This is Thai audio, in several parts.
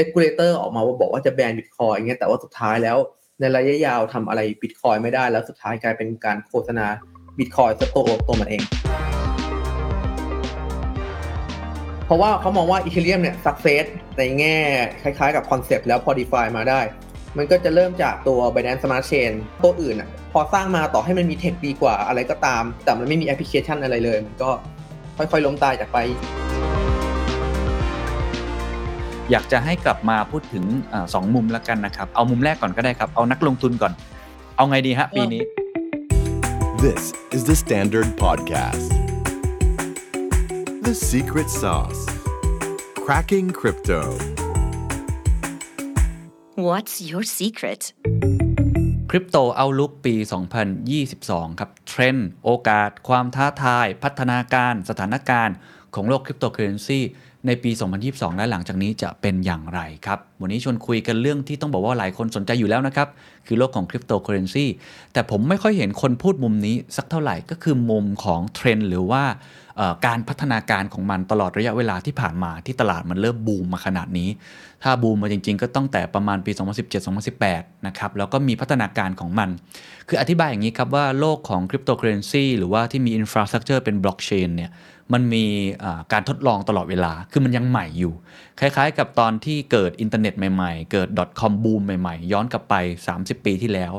regulator ออกมาว่าบอกว่าจะแบน Bitcoin อย่างเงี้ยแต่ว่าสุดท้ายแล้วในระยะยาวทำอะไร Bitcoin ไม่ได้แล้วสุดท้ายกลายเป็นการโฆษณา Bitcoin ซะตัวมันเองเพราะว่าเขามองว่า Ethereum เนี่ย success ในแง่คล้ายๆกับ concept แล้วพอ DeFi มาได้มันก็จะเริ่มจากตัว Binance Smart Chain ตัวอื่นอ่ะพอสร้างมาต่อให้มันมีเทคดีกว่าอะไรก็ตามแต่มันไม่มีแอปพลิเคชันอะไรเลยมันก็ค่อยๆล้มตายจากไปอยากจะให้กลับมาพูดถึง2มุมละกันนะครับเอามุมแรกก่อนก็ได้ครับเอานักลงทุนก่อนเอาไงดีฮะปีนี้ This is the Standard Podcast The Secret Sauce Cracking Crypto What's your secret Crypto Outlook ปี2022ครับเทรนด์โอกาสความท้าทายพัฒนาการสถานการณ์ของโลกคริปโตเคอเรนซีในปี2022และหลังจากนี้จะเป็นอย่างไรครับวันนี้ชวนคุยกันเรื่องที่ต้องบอกว่าหลายคนสนใจอยู่แล้วนะครับคือโลกของคริปโตเคอเรนซีแต่ผมไม่ค่อยเห็นคนพูดมุมนี้สักเท่าไหร่ก็คือมุมของเทรนด์หรือว่าการพัฒนาการของมันตลอดระยะเวลาที่ผ่านมาที่ตลาดมันเริ่มบูมมาขนาดนี้ถ้าบูมมาจริงๆก็ตั้งแต่ประมาณปี 2017-2018 นะครับแล้วก็มีพัฒนาการของมันคืออธิบายอย่างนี้ครับว่าโลกของคริปโตเคอเรนซีหรือว่าที่มีอินฟราสตรัคเจอร์เป็นบล็อกเชนเนี่ยมันมีการทดลองตลอดเวลาคือมันยังใหม่อยู่คล้ายๆกับตอนที่เกิดอินเทอร์เน็ตใหม่ๆเกิด .com บูมใหม่ๆย้อนกลับไป30ปีที่แล้ว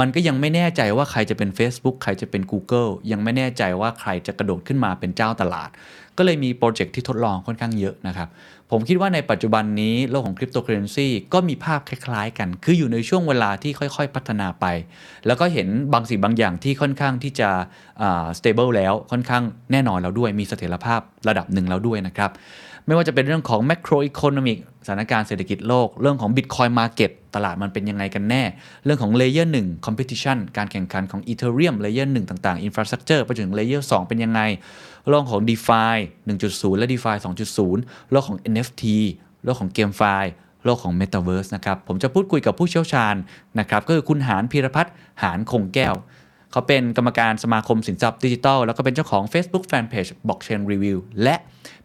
มันก็ยังไม่แน่ใจว่าใครจะเป็น Facebook ใครจะเป็น Google ยังไม่แน่ใจว่าใครจะกระโดดขึ้นมาเป็นเจ้าตลาดก็เลยมีโปรเจกต์ที่ทดลองค่อนข้างเยอะนะครับผมคิดว่าในปัจจุบันนี้โลกของคริปโตเคอเรนซีก็มีภาพคล้ายๆกันคืออยู่ในช่วงเวลาที่ค่อยๆพัฒนาไปแล้วก็เห็นบางสิ่งบางอย่างที่ค่อนข้างที่จะstable แล้วค่อนข้างแน่นอนแล้วด้วยมีเสถียรภาพระดับหนึ่งแล้วด้วยนะครับไม่ว่าจะเป็นเรื่องของ macroeconomic สถานการณ์เศรษฐกิจโลกเรื่องของ Bitcoin Market ตลาดมันเป็นยังไงกันแน่เรื่องของ Layer 1 competition การแข่งขันของ Ethereum Layer 1 ต่างๆ infrastructure ไปถึง Layer 2 เป็นยังไงเรื่องของ DeFi 1.0 และ DeFi 2.0 เรื่องของ NFT เรื่องของ GameFi เรื่องของ Metaverse นะครับผมจะพูดคุยกับผู้เชี่ยวชาญนะครับก็คือคุณหานพีรพัฒน์หานคงแก้วเขาเป็นกรรมการสมาคมสินทรัพย์ดิจิทัลแล้วก็เป็นเจ้าของ Facebook Fanpage Blockchain Review และ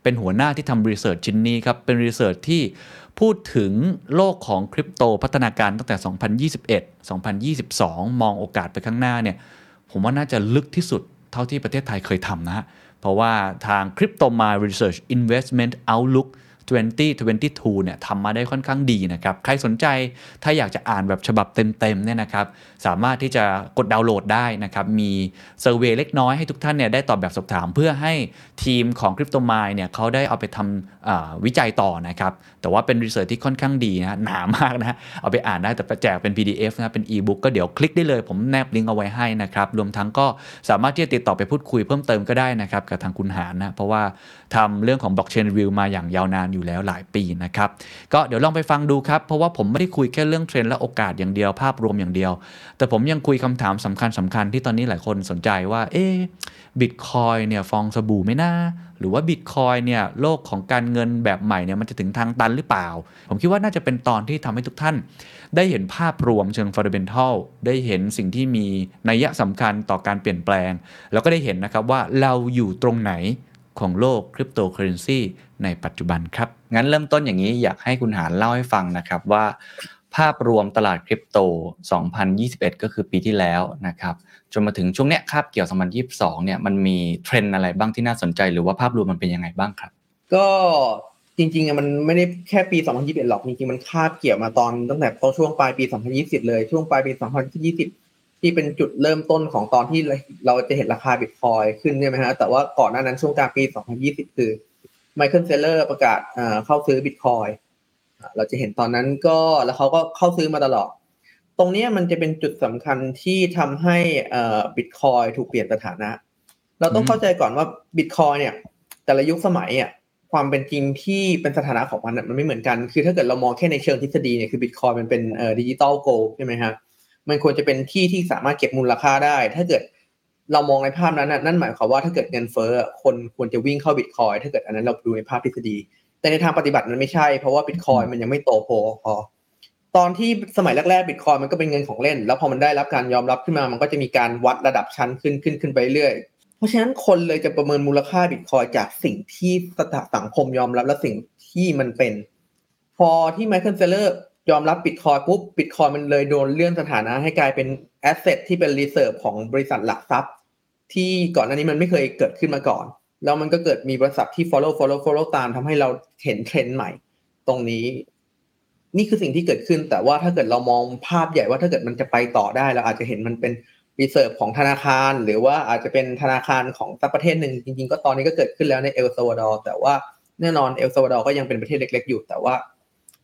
เป็นหัวหน้าที่ทำรีเสิร์ชชิ้นนี้ครับเป็นรีเสิร์ชที่พูดถึงโลกของคริปโตพัฒนาการตั้งแต่2021 2022มองโอกาสไปข้างหน้าเนี่ยผมว่าน่าจะลึกที่สุดเท่าที่ประเทศไทยเคยทำนะฮะเพราะว่าทาง Crypto Mine Research Investment Outlook 2022เนี่ยทำมาได้ค่อนข้างดีนะครับใครสนใจถ้าอยากจะอ่านแบบฉบับเต็มๆเนี่ยนะครับสามารถที่จะกดดาวน์โหลดได้นะครับมีเซอร์เวย์เล็กน้อยให้ทุกท่านเนี่ยได้ตอบแบบสอบถามเพื่อให้ทีมของ Crypto Mine เนี่ยเขาได้เอาไปทำวิจัยต่อนะครับแต่ว่าเป็นรีเสิร์ชที่ค่อนข้างดีนะหนามากนะเอาไปอ่านได้แต่แจกเป็น PDF นะเป็น e-book ก็เดี๋ยวคลิกได้เลยผมแนบลิงก์เอาไว้ให้นะครับรวมทั้งก็สามารถที่จะติดต่อไปพูดคุยเพิ่มเติมก็ได้นะครับกับทางคุณหานนะเพราะว่าทำเรื่องของ Blockchain Review มาอย่างยาวนานอยู่แล้วหลายปีนะครับก็เดี๋ยวลองไปฟังดูครับเพราะว่าผมไม่ได้คุยแค่เรื่องเทรนด์และโอกาสอย่างเดียวภาพรวมอย่างเดียวแต่ผมยังคุยคำถามสำคัญที่ตอนนี้หลายคนสนใจว่าเอ๊ะ Bitcoin เนี่ยฟองสบู่มั้ยนะหรือว่า Bitcoin เนี่ยโลกของการเงินแบบใหม่เนี่ยมันจะถึงทางตันหรือเปล่าผมคิดว่าน่าจะเป็นตอนที่ทำให้ทุกท่านได้เห็นภาพรวมเชิง fundamental ได้เห็นสิ่งที่มีนัยสำคัญต่อการเปลี่ยนแปลงแล้วก็ได้เห็นนะครับว่าเราอยู่ตรงไหนของโลกคริปโตเคอเรนซีในปัจจุบันครับงั้นเริ่มต้นอย่างนี้อยากให้คุณหานเล่าให้ฟังนะครับว่าภาพรวมตลาดคริปโต2021ก็คือปีที่แล้วนะครับจนมาถึงช่วงเนี้ยคาบเกี่ยว2022เนี่ยมันมีเทรนด์อะไรบ้างที่น่าสนใจหรือว่าภาพรวมมันเป็นยังไงบ้างครับก็จริงๆมันไม่ได้แค่ปี2021หรอกจริงๆมันคาบเกี่ยวมาตอนตั้งแต่ช่วงปลายปี2020เลยช่วงปลายปี2020ที่เป็นจุดเริ่มต้นของตอนที่เราจะเห็นราคา Bitcoin ขึ้นใช่มั้ยฮะแต่ว่าก่อนหน้านั้นช่วงกลางปี2020คือ Michael Saylor ประกาศเข้าซื้อ Bitcoinเราจะเห็นตอนนั้นก็แล้วเขาก็เข้าซื้อมาตลอดตรงนี้มันจะเป็นจุดสำคัญที่ทำให้Bitcoinถูกเปลี่ยนสถานะเราต้องเข้าใจก่อนว่า Bitcoin เนี่ยแต่ละยุคสมัยเนี่ยความเป็นจริงที่เป็นสถานะของมันไม่เหมือนกันคือถ้าเกิดเรามองแค่ในเชิงทฤษฎีเนี่ยคือ Bitcoin มันเป็นDigital Gold ใช่มั้ยฮะมันควรจะเป็นที่ที่สามารถเก็บมูลค่าได้ถ้าเกิดเรามองในภาพนั้นนั่นหมายความว่าถ้าเกิดเงินเฟ้อคนควรจะวิ่งเข้า Bitcoin ถ้าเกิดอันนั้นเราดูในภาพทฤษฎีแต่ในทางปฏิบัติมันไม่ใช่เพราะว่า Bitcoin มันยังไม่โตพอตอนที่สมัยแรกๆ Bitcoin มันก็เป็นเงินของเล่นแล้วพอมันได้รับการยอมรับขึ้นมามันก็จะมีการวัดระดับชั้นขึ้นไปเรื่อยเพราะฉะนั้นคนเลยจะประเมินมูลค่า Bitcoin จากสิ่งที่สังคมยอมรับและสิ่งที่มันเป็น พอที่ Michael Saylor ยอมรับ Bitcoin ปุ๊บ Bitcoin มันเลยโดนเลื่อนสถานะให้กลายเป็น asset ที่เป็น reserve ของบริษัทหลักทรัพย์ที่ก่อนหน้านี้มันไม่เคยเกิดขึ้นมาก่อนแล้วมันก็เกิดมีบริษัทที่ follow ตามทำให้เราเห็นเทรนด์ใหม่ตรงนี้นี่คือสิ่งที่เกิดขึ้นแต่ว่าถ้าเกิดเรามองภาพใหญ่ว่าถ้าเกิดมันจะไปต่อได้เราอาจจะเห็นมันเป็น reserve ของธนาคารหรือว่าอาจจะเป็นธนาคารของสักประเทศหนึ่งจริงๆก็ตอนนี้ก็เกิดขึ้นแล้วในเอลซัลวาดอร์แต่ว่าแน่นอนเอลซัลวาดอร์ก็ยังเป็นประเทศเล็กๆอยู่แต่ว่า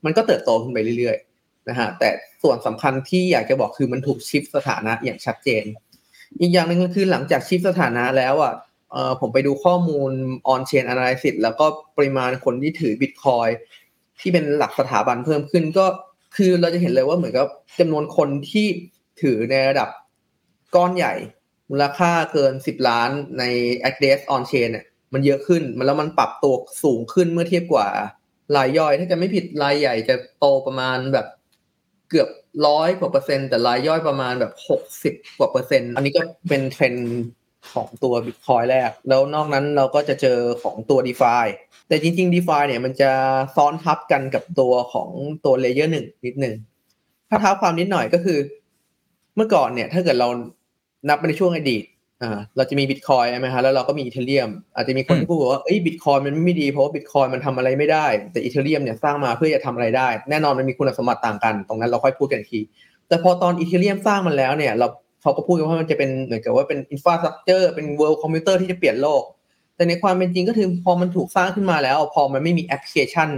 มันก็เติบโตขึ้นไปเรื่อยๆนะฮะแต่ส่วนสำคัญที่อยากจะบอกคือมันถูกชิฟสถานะอย่างชัดเจนอีกอย่างนึงก็คือหลังจากชิฟสถานะแล้วอ่ะผมไปดูข้อมูล on chain analysis แล้วก็ปริมาณคนที่ถือ Bitcoin ที่เป็นหลักสถาบันเพิ่มขึ้นก็คือเราจะเห็นเลยว่าเหมือนกับจำนวนคนที่ถือในระดับก้อนใหญ่มูลค่าเกิน10ล้านใน address on chain เนี่ยมันเยอะขึ้นแล้วมันปรับตัวสูงขึ้นเมื่อเทียบกว่ารายย่อยถ้าจะไม่ผิดรายใหญ่จะโตประมาณแบบเกือบ100กว่าเปอร์เซ็นต์แต่รายย่อยประมาณแบบ60กว่าเปอร์เซ็นต์อันนี้ก็เป็นเทรนด์ของตัว Bitcoin แรกแล้วนอกนั้นเราก็จะเจอของตัว DeFi แต่จริงๆ DeFi เนี่ยมันจะซ้อนทับกันกับตัวของตัว Layer 1นิดนึงถ้าท้าความนิดหน่อยก็คือเมื่อก่อนเนี่ยถ้าเกิดเรานับในช่วงอดีตเราจะมี Bitcoin ใช่มั้ยฮะแล้วเราก็มี Ethereum อาจจะมีคนที่พูดว่าเอ้ย Bitcoin มันไม่ดีเพราะว่า Bitcoin มันทำอะไรไม่ได้แต่ Ethereum เนี่ยสร้างมาเพื่อจะทำอะไรได้แน่นอนมันมีคุณสมบัติต่างกันตรงนั้นเราค่อยพูดกันอีกทีแต่พอตอน Ethereum สร้างมันแล้วเนี่ยเราเขาก็พูดกันว่ามันจะเป็นเหมือนกับว่าเป็น infrastructure เป็น world computer ที่จะเปลี่ยนโลกแต่ในความเป็นจริงก็คือพอมันถูกสร้างขึ้นมาแล้วพอมันไม่มีแอปพลิเคชัน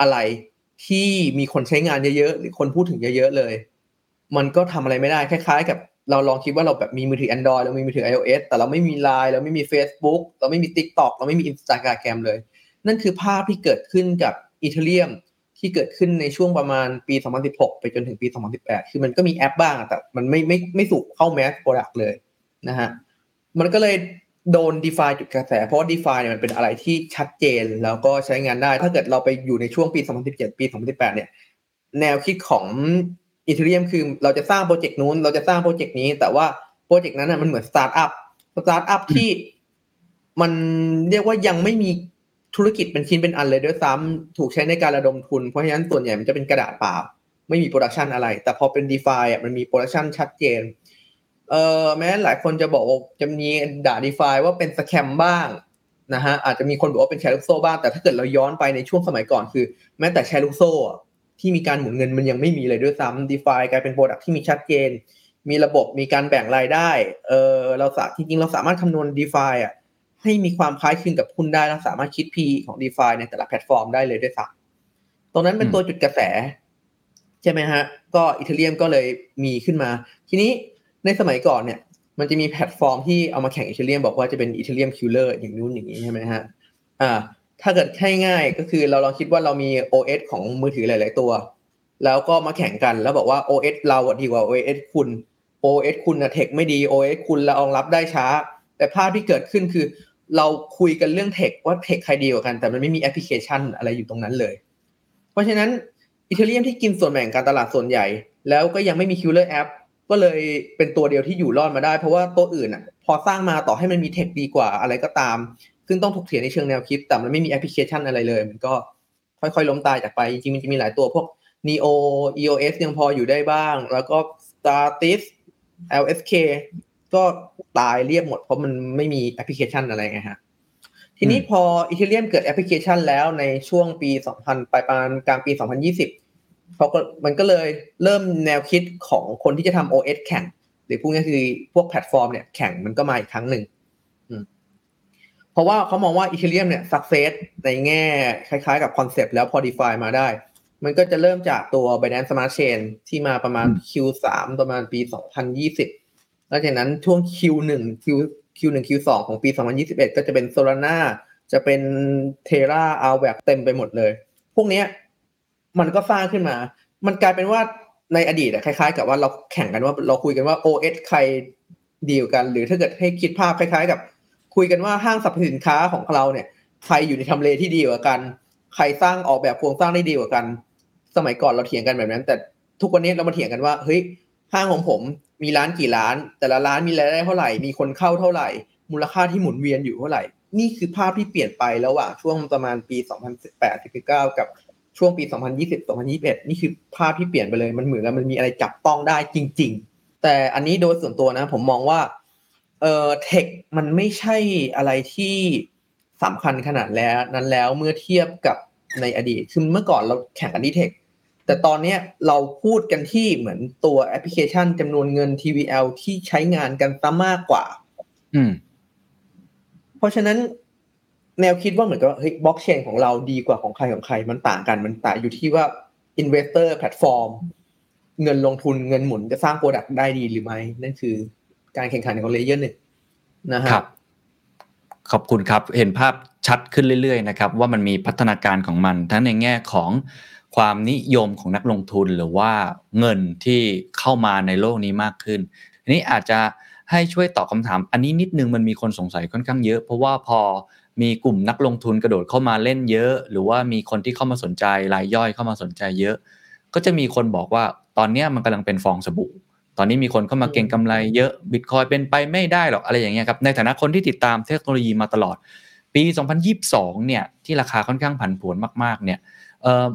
อะไรที่มีคนใช้งานเยอะๆหรือคนพูดถึงเยอะๆเลยมันก็ทำอะไรไม่ได้คล้ายๆกับเราลองคิดว่าเราแบบมีมือถือ Android เรามีมือถือ iOS แต่เราไม่มี LINE เราไม่มี Facebook เราไม่มี TikTok เราไม่มี Instagram เลยนั่นคือภาพที่เกิดขึ้นกับ Ethereum ที่เกิดขึ้นในช่วงประมาณปี2016ไปจนถึงปี2018คือมันก็มีแอปบ้างแต่มันไม่สูบเข้า Mass Product เลยนะฮะมันก็เลยโดน DeFi จุดกระแสเพราะ DeFi เนี่ยมันเป็นอะไรที่ชัดเจนแล้วก็ใช้งานได้ถ้าเกิดเราไปอยู่ในช่วงปี2017ปี2018เนี่ยแนวคิดของEthereum คือเราจะสร้างโปรเจกต์นู้นเราจะสร้างโปรเจกต์นี้แต่ว่าโปรเจกต์นั้นน่ะมันเหมือนสตาร์ทอัพที่มันเรียกว่ายังไม่มีธุรกิจเป็นชิ้นเป็นอันเลยด้วยซ้ำถูกใช้ในการระดมทุนเพราะฉะนั้นส่วนใหญ่มันจะเป็นกระดาษเปล่าไม่มีโปรดักชันอะไรแต่พอเป็น DeFi อ่ะมันมีโปรดักชันชัดเจนแม้หลายคนจะบอกจะมีด่า DeFi ว่าเป็นสแคมบ้างนะฮะอาจจะมีคนบอกว่าเป็นแชร์ลูกโซ่บ้างแต่ถ้าเกิดเราย้อนไปในช่วงสมัยก่อนคือแม้แต่แชร์ลูกโซ่ที่มีการหมุนเงินมันยังไม่มีเลยด้วยซ้ำ DeFi กลายเป็นโปรดักต์ที่มีชัดเจนมีระบบมีการแบ่งรายได้เราสามารถคำนวณ DeFi อ่ะให้มีความคล้ายคลึงกับหุ้นได้เราสามารถคิด PE ของ DeFi ในแต่ละแพลตฟอร์มได้เลยด้วยซ้ำตรงนั้นเป็นตัวจุดกระแสใช่ไหมฮะก็ Ethereum ก็เลยมีขึ้นมาทีนี้ในสมัยก่อนเนี่ยมันจะมีแพลตฟอร์มที่เอามาแข่ง Ethereum บอกว่าจะเป็น Ethereum Killer อย่างนู้นอย่างนี้ใช่มั้ยฮะถ้าเกิดง่ายๆก็คือเราลองคิดว่าเรามี OS ของมือถือหลายๆตัวแล้วก็มาแข่งกันแล้วบอกว่า OS เราดีกว่า OS คุณ OS คุณน่ะเทคไม่ดี OS คุณละอองรับได้ช้าแต่ภาพที่เกิดขึ้นคือเราคุยกันเรื่องเทคว่าเทคใครดีกว่ากันแต่มันไม่มีแอปพลิเคชันอะไรอยู่ตรงนั้นเลยเพราะฉะนั้น Ethereum ที่กินส่วนแบ่งการตลาดส่วนใหญ่แล้วก็ยังไม่มี Killer App ก็เลยเป็นตัวเดียวที่อยู่รอดมาได้เพราะว่าตัวอื่นน่ะพอสร้างมาต่อให้มันมีเทคดีกว่าอะไรก็ตามซึ่งต้องถกเถียงในเชิงแนวคิดแต่มันไม่มีแอปพลิเคชันอะไรเลยมันก็ค่อยๆล้มตายจากไปจริงๆมันจะมีหลายตัวพวก NEO EOS ยังพออยู่ได้บ้างแล้วก็ STATIS LSK ก็ตายเรียบหมดเพราะมันไม่มีแอปพลิเคชันอะไรไงฮะทีนี้พอ Ethereum เกิดแอปพลิเคชันแล้วในช่วงปี2000ปลายกลางปี2020มันก็เลยเริ่มแนวคิดของคนที่จะทำ OS แข่งหรือพวกนี้คือพวกแพลตฟอร์มเนี่ยแข่งมันก็มาอีกครั้งนึงเพราะว่าเขามองว่า Ethereum เนี่ย success ในแง่คล้ายๆกับคอนเซ็ปต์แล้วพอ DeFi มาได้มันก็จะเริ่มจากตัว Binance Smart Chain ที่มาประมาณ Q3 ประมาณปี2020แล้วจากนั้นช่วง Q1 Q2 ของปี2021ก็จะเป็น Solana จะเป็น Terra เต็มไปหมดเลยพวกนี้มันก็สร้างขึ้นมามันกลายเป็นว่าในอดีตคล้ายๆกับว่าเราแข่งกันว่าเราคุยกันว่า OS ใครดีกว่ากันหรือถ้าเกิดให้คิดภาพคล้ายๆกับคุยกันว่าห้างสรรพสินค้าของเราเนี่ยใครอยู่ในทำเลที่ดีกว่ากันใครสร้างออกแบบโครงสร้างได้ดีกว่ากันสมัยก่อนเราเถียงกันแบบนั้นแต่ทุกวันนี้เรามาเถียงกันว่าเฮ้ยห้างของผมมีร้านกี่ร้านแต่ละร้านมีรายได้เท่าไหร่มีคนเข้าเท่าไหร่มูลค่าที่หมุนเวียนอยู่เท่าไหร่นี่คือภาพที่เปลี่ยนไประหว่างช่วงประมาณปี2018-19กับ ช่วงปี 2020-2021 นี่คือภาพที่เปลี่ยนไปเลยมันเหมือนกับมันมีอะไรจับต้องได้จริงๆแต่อันนี้โดยส่วนตัวนะผมมองว่าเทคมันไม่ใช่อะไรที่สำคัญขนาดแล้วนั้นแล้วเมื่อเทียบกับในอดีตคือเมื่อก่อนเราแข่งกันที่เทคแต่ตอนนี้เราพูดกันที่เหมือนตัวแอปพลิเคชันจำนวนเงิน TVL ที่ใช้งานกันซะมากกว่าเพราะฉะนั้นแนวคิดว่าเหมือนกับเฮ้ยบล็อกเชนของเราดีกว่าของใครมันต่างกันมันต่างอยู่ที่ว่า investor platform เงินลงทุนเงินหมุนจะสร้าง product ได้ดีหรือไม่นั่นคือการแข่งขันของ Layer 1 นะครับขอบคุณครับเห็นภาพชัดขึ้นเรื่อยๆนะครับว่ามันมีพัฒนาการของมันทั้งในแง่ของความนิยมของนักลงทุนหรือว่าเงินที่เข้ามาในโลกนี้มากขึ้นอันนี้อาจจะให้ช่วยตอบคำถามอันนี้นิดนึงมันมีคนสงสัยค่อนข้างเยอะเพราะว่าพอมีกลุ่มนักลงทุนกระโดดเข้ามาเล่นเยอะหรือว่ามีคนที่เข้ามาสนใจรายย่อยเข้ามาสนใจเยอะก็จะมีคนบอกว่าตอนนี้มันกำลังเป็นฟองสบู่ตอนนี้มีคนเข้ามาเก็งกำไรเยอะ Bitcoin เป็นไปไม่ได้หรอกอะไรอย่างเงี้ยครับในฐานะคนที่ติดตามเทคโนโลยีมาตลอดปี2022เนี่ยที่ราคาค่อนข้างผันผวนมากๆเนี่ย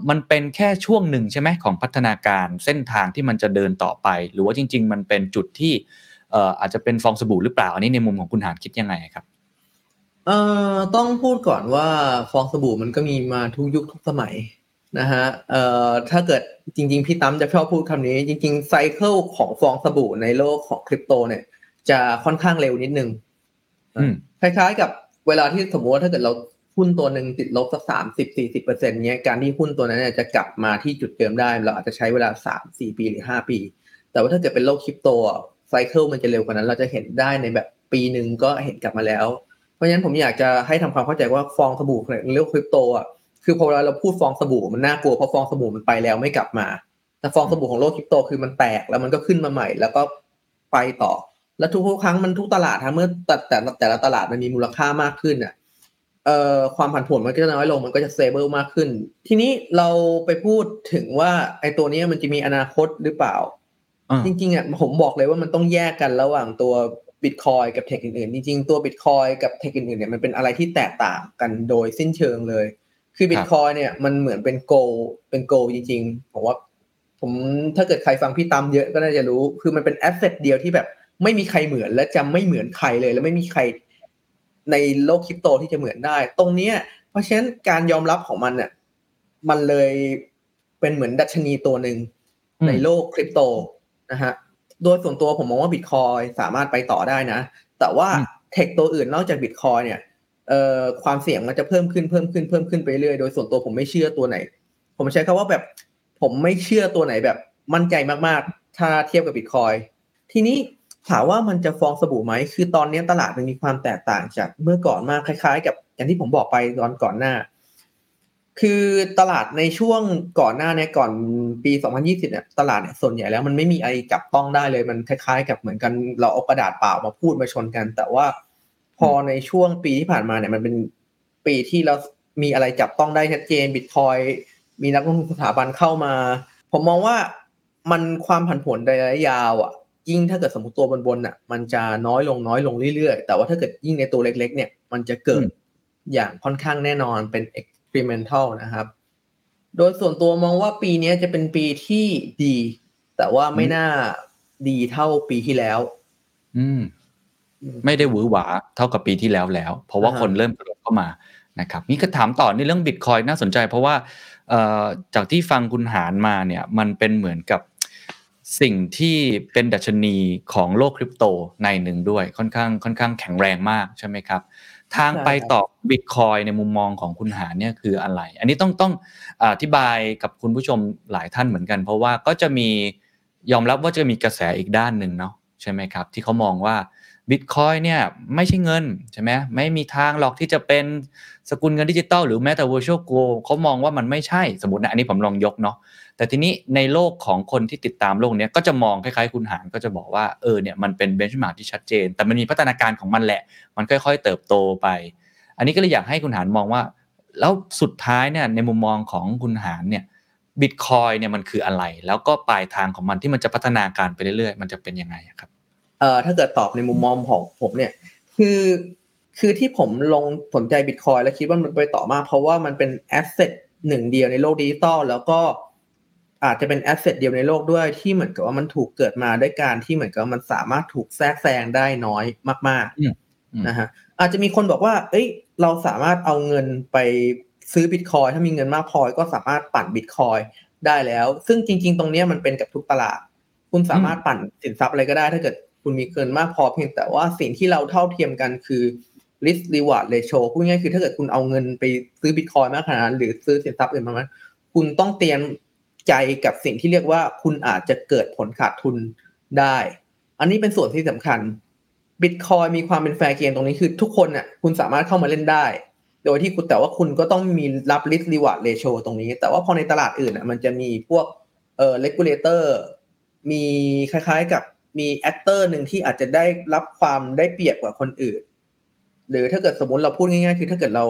มันเป็นแค่ช่วงหนึ่งใช่ไหมของพัฒนาการเส้นทางที่มันจะเดินต่อไปหรือว่าจริงๆมันเป็นจุดที่อาจจะเป็นฟองสบู่หรือเปล่าอันนี้ในมุมของคุณหานคิดยังไงครับต้องพูดก่อนว่าฟองสบู่มันก็มีมาทุกยุคทุกสมัยนะฮะถ้าเกิดจริงๆพี่ตั้มจะชอบพูดคำนี้จริงๆไซเคิลของฟองสบู่ในโลกของคริปโตเนี่ยจะค่อนข้างเร็วนิดนึงคล้ายๆกับเวลาที่สมมติว่าถ้าเกิดเราหุ้นตัวนึงติดลบสัก 30-40% เงี้ยการที่หุ้นตัวนั้นเนี่ยจะกลับมาที่จุดเดิมได้เราอาจจะใช้เวลา 3-4 ปีหรือ5ปีแต่ว่าถ้าเกิดเป็นโลกคริปโตไซเคิลมันจะเร็วกว่านั้นเราจะเห็นได้ในแบบปีนึงก็เห็นกลับมาแล้วเพราะฉะนั้นผมอยากจะให้ทำความเข้าใจว่าฟองสบู่ในโลกคริปโตอ่ะคือพอเราพูดฟองสบู่มันน่ากลัวเพราะฟองสบู่มันไปแล้วไม่กลับมาแต่ฟองสบู่ของโลกคริปโตคือมันแตกแล้วมันก็ขึ้นมาใหม่แล้วก็ไปต่อแล้วทุกครั้งมันทุกตลาดทั้งเมื่อแต่ละตลาดมันมีมูลค่ามากขึ้นอ่ะความผันผวนมันก็จะน้อยลงมันก็จะเซเบิลมากขึ้นทีนี้เราไปพูดถึงว่าไอ้ตัวนี้มันจะมีอนาคตหรือเปล่าจริงๆอ่ะผมบอกเลยว่ามันต้องแยกกันระหว่างตัว Bitcoin กับเทคอื่นๆจริงๆตัว Bitcoin กับเทคอื่นๆเนี่ยมันเป็นอะไรที่แตกต่างกันโดยสิ้นเชิงเลยคือ Bitcoin เนี่ยมันเหมือนเป็นโกลจริงๆผมว่าผมถ้าเกิดใครฟังพี่ตามเยอะก็น่าจะรู้คือมันเป็นแอสเซทเดียวที่แบบไม่มีใครเหมือนและจะไม่เหมือนใครเลยและไม่มีใครในโลกคริปโตที่จะเหมือนได้ตรงนี้เพราะฉะนั้นการยอมรับของมันเนี่ยมันเลยเป็นเหมือนดัชนีตัวหนึ่งในโลกคริปโตนะฮะโดยส่วนตัวผมมองว่า Bitcoin สามารถไปต่อได้นะแต่ว่าเทคตัวอื่นนอกจาก Bitcoin เนี่ยความเสี่ยงมันจะเพิ่มขึ้นไปเรื่อยโดยส่วนตัวผมไม่เชื่อตัวไหนผมใช้คำว่าแบบผมไม่เชื่อตัวไหนแบบมั่นใจมากๆถ้าเทียบกับ Bitcoin ทีนี้ถามว่ามันจะฟองสบู่ไหมคือตอนนี้ตลาดมันมีความแตกต่างจากเมื่อก่อนมากคล้ายๆกับอย่างที่ผมบอกไปตอนก่อนหน้าคือตลาดในช่วงก่อนหน้าเนี่ยก่อนปี2020เนี่ยตลาดเนี่ยส่วนใหญ่แล้วมันไม่มีอะไรจับต้องได้เลยมันคล้ายๆกับเหมือนกันเราเอากระดาษเปล่ามาพูดมาชนกันแต่ว่าพอในช่วงปีที่ผ่านมาเนี่ยมันเป็นปีที่เรามีอะไรจับต้องได้ชัดเจน Bitcoin มีนักลงทุนสถาบันเข้ามาผมมองว่ามันความผันผวนระยะยาวอ่ะยิ่งถ้าเกิดสมมุติตัวบนๆน่ะมันจะน้อยลงเรื่อยๆแต่ว่าถ้าเกิดยิ่งในตัวเล็กๆเนี่ยมันจะเกิดอย่างค่อนข้างแน่นอนเป็น experimental นะครับโดยส่วนตัวมองว่าปีนี้จะเป็นปีที่ดีแต่ว่าไม่น่าดีเท่าปีที่แล้วไม่ได้หวือหวาเท่ากับปีที่แล้วเพราะว่าคนเริ่มกระโดดเข้ามานะครับนี่ก็ถามต่อในเรื่อง Bitcoin น่าสนใจเพราะว่าจากที่ฟังคุณหานมาเนี่ยมันเป็นเหมือนกับสิ่งที่เป็นดัชนีของโลกคริปโตในหนึ่งด้วยค่อนข้างแข็งแรงมากใช่ไหมครับทางไปต่อ Bitcoin ในมุมมองของคุณหาเนี่ยคืออะไรอันนี้ต้องอธิบายกับคุณผู้ชมหลายท่านเหมือนกันเพราะว่าก็จะมียอมรับว่าจะมีกระแสอีกด้านหนึ่งเนาะใช่ไหมครับที่เขามองว่า Bitcoin เนี่ยไม่ใช่เงินใช่ไหมไม่มีทางหรอกที่จะเป็นสกุลเงินดิจิตอลหรือแม้แต่ Virtual Gold เขามองว่ามันไม่ใช่สมมตินะอันนี้ผมลองยกเนาะแต่ทีนี้ในโลกของคนที่ติดตามโลกนี้ก็จะมองคล้ายๆคุณหานก็จะบอกว่าเนี่ยมันเป็นเบนช์มาร์กที่ชัดเจนแต่มันมีพัฒนาการของมันแหละมันค่อยๆเติบโตไปอันนี้ก็เลยอยากให้คุณหานมองว่าแล้วสุดท้ายเนี่ยในมุมมองของคุณหานเนี่ย Bitcoin เนี่ยมันคืออะไรแล้วก็ปลายทางของมันที่มันจะพัฒนาการไปเรื่อยๆมันจะเป็นยังไงครับถ้าเกิดตอบในมุมมองของผมเนี่ยคือที่ผมลงสนใจ Bitcoin และคิดว่ามันไปต่อมากเพราะว่ามันเป็นแอสเซท หนึ่งเดียวในโลกดิจิตอลแล้วก็อาจจะเป็นแอสเซทเดียวในโลกด้วยที่เหมือนกับว่ามันถูกเกิดมาด้วยการที่เหมือนกับมันสามารถถูกแทรกแซงได้น้อยมากๆนะฮะอาจจะมีคนบอกว่าเอ้ยเราสามารถเอาเงินไปซื้อ Bitcoin ถ้ามีเงินมากพอก็สามารถปั่น Bitcoin ได้แล้วซึ่งจริงๆตรงนี้มันเป็นกับทุกตลาดคุณสามารถปั่นสินทรัพย์อะไรก็ได้ถ้าเกิดคุณมีเงินมากพอเพียงแต่ว่าสิ่งที่เราเท่าเทียมกันคือ risk reward ratio พูดง่ายๆคือถ้าเกิดคุณเอาเงินไปซื้อ Bitcoin มากขนาดนั้นหรือซื้อสินทรัพย์อื่นประมาณคุณต้องเตรียมใจกับสิ่งที่เรียกว่าคุณอาจจะเกิดผลขาดทุนได้อันนี้เป็นส่วนที่สำคัญ Bitcoin มีความเป็นแฟร์เกมตรงนี้คือทุกคนน่ะคุณสามารถเข้ามาเล่นได้โดยที่คุณแต่ว่าคุณก็ต้องมีรับ risk reward ratio ตรงนี้แต่ว่าพอในตลาดอื่นน่ะมันจะมีพวกregulator มีคล้ายๆกับมีแอคเตอร์นึงที่อาจจะได้รับความได้เปรียบกว่าคนอื่นหรือถ้าเกิดสมมุติเราพูดง่ายๆคือถ้าเกิดเรา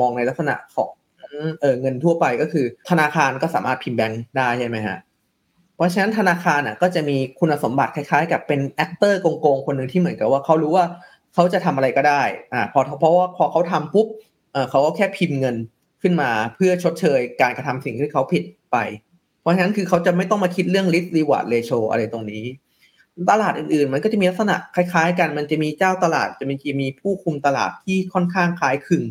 มองในลักษณะของเงินทั่วไปก็คือธนาคารก็สามารถพิมพ์แบงค์ได้ใช่ไหมฮะเพราะฉะนั้นธนาคารน่ะก็จะมีคุณสมบัติคล้ายๆกับเป็นแอคเตอร์โกงๆคนนึงที่เหมือนกับว่าเขารู้ว่าเขาจะทำอะไรก็ได้เพราะว่าพอเขาทำปุ๊บเขาก็แค่พิมพ์เงินขึ้นมาเพื่อชดเชยการกระทำสิ่งที่เขาผิดไปเพราะฉะนั้นคือเขาจะไม่ต้องมาคิดเรื่อง risk reward ratio อะไรตรงนี้ตลาดอื่นๆมันก็จะมีลักษณะคล้ายๆกันมันจะมีเจ้าตลาดจะมีผู้คุมตลาดที่ค่อนข้างคล้ายคลึง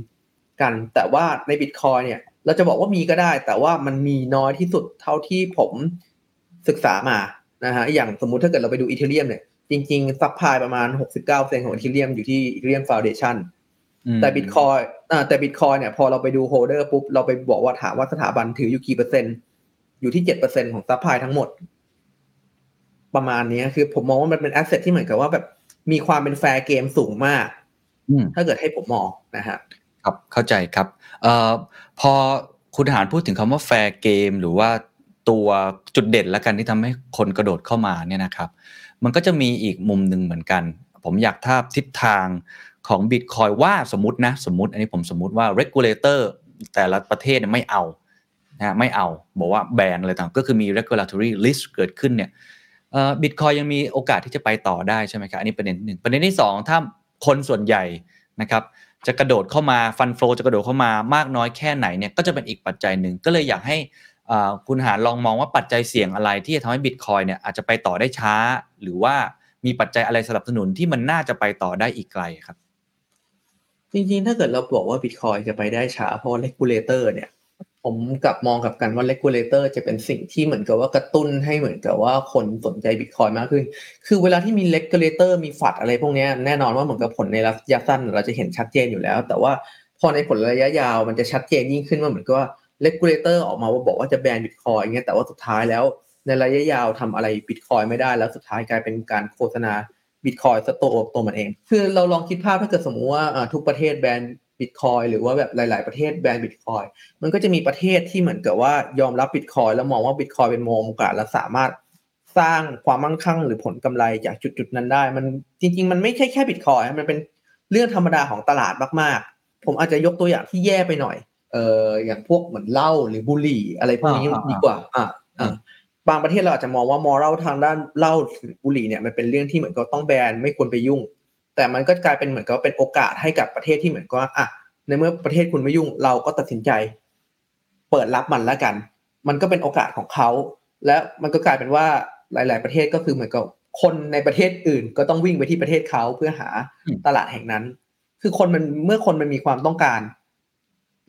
กันแต่ว่าใน Bitcoin เนี่ยเราจะบอกว่ามีก็ได้แต่ว่ามันมีน้อยที่สุดเท่าที่ผมศึกษามานะฮะอย่างสมมุติถ้าเกิดเราไปดู Ethereum เนี่ยจริงๆซัพพลายประมาณ 69% ของ Ethereum อยู่ที่ Ethereum Foundation แต่ Bitcoin เนี่ยพอเราไปดูโฮลเดอร์ปุ๊บเราไปบอกว่าถามว่าสถาบันถืออยู่กี่เปอร์เซ็นต์อยู่ที่ 7% ของซัพพลายทั้งหมดประมาณนี้คือผมมองว่ามันเป็นแอสเซทที่เหมือนกับว่าแบบมีความเป็นแฟร์เกมสูงมากถ้าเกิดให้ผมมองนะฮะครับเข้าใจครับพอคุณหารพูดถึงคำว่าแฟร์เกมหรือว่าตัวจุดเด่นละกันที่ทำให้คนกระโดดเข้ามาเนี่ยนะครับมันก็จะมีอีกมุมหนึ่งเหมือนกันผมอยากทราบทิศทางของ Bitcoin ว่าสมมติอันนี้ผมสมมติว่า regulator แต่ละประเทศไม่เอานะไม่เอาบอกว่าแบนอะไรต่างก็คือมี regulatory risk เกิดขึ้นเนี่ยBitcoin ยังมีโอกาสที่จะไปต่อได้ใช่ไหมครับอันนี้ประเด็นที่หนึ่งประเด็นที่สองถ้าคนส่วนใหญ่นะครับจะกระโดดเข้ามาฟันโฟลจะกระโดดเข้ามามากน้อยแค่ไหนเนี่ยก็จะเป็นอีกปัจจัยหนึ่งก็เลยอยากให้คุณหาลองมองว่าปัจจัยเสี่ยงอะไรที่จะทำให้ Bitcoin เนี่ยอาจจะไปต่อได้ช้าหรือว่ามีปัจจัยอะไรสนับสนุนที่มันน่าจะไปต่อได้อีกไกลครับจริงๆถ้าเกิดเราบอกว่า Bitcoin จะไปได้ช้าเพราะ regulator เนี่ยผมกลับมองกับกันว่า regulator จะเป็นสิ่งที่เหมือนกับว่ากระตุ้นให้เหมือนกับว่าคนสนใจ Bitcoin มากขึ้นคือเวลาที่มี regulator มีฝัดอะไรพวกนี้แน่นอนว่าเหมือนกับผลในระยะสั้นเราจะเห็นชัดเจนอยู่แล้วแต่ว่าพอในผลระยะยาวมันจะชัดเจนยิ่งขึ้นว่าเหมือนกับว่า regulator ออกมาว่าบอกว่าจะแบน Bitcoin อย่างเงี้ยแต่ว่าสุดท้ายแล้วในระยะยาวทำอะไร Bitcoin ไม่ได้แล้วสุดท้ายกลายเป็นการโฆษณา Bitcoin ซะตัวมันเองคือเราลองคิดภาพถ้าเกิดสมมุติว่าทุกประเทศแบนBitcoin หรือว่าแบบหลายๆประเทศแบน Bitcoin มันก็จะมีประเทศที่เหมือนกับว่ายอมรับ Bitcoin แล้วมองว่า Bitcoin เป็นโอกาสและสามารถสร้างความมั่งคั่งหรือผลกำไรจากจุดๆนั้นได้มันจริงๆมันไม่ใช่แค่ Bitcoin มันเป็นเรื่องธรรมดาของตลาดมากๆผมอาจจะยกตัวอย่างที่แย่ไปหน่อยอย่างพวกเหมือนเหล้าหรือบุหรี่อะไรพวกนี้ดีกว่าบางประเทศเราอาจจะมองว่ามอรัลทางด้านเหล้าบุหรี่เนี่ยมันเป็นเรื่องที่เหมือนกับต้องแบนไม่ควรไปยุ่งแต่มันก็กลายเป็นเหมือนกับเป็นโอกาสให้กับประเทศที่เหมือนกับว่าในเมื่อประเทศคุณไม่ยุ่งเราก็ตัดสินใจเปิดรับมันแล้วกันมันก็เป็นโอกาสของเขาและมันก็กลายเป็นว่าหลายๆประเทศก็คือเหมือนกับคนในประเทศอื่นก็ต้องวิ่งไปที่ประเทศเขาเพื่อหาตลาดแห่งนั้นคือคนมันเมื่อคนมันมีความต้องการ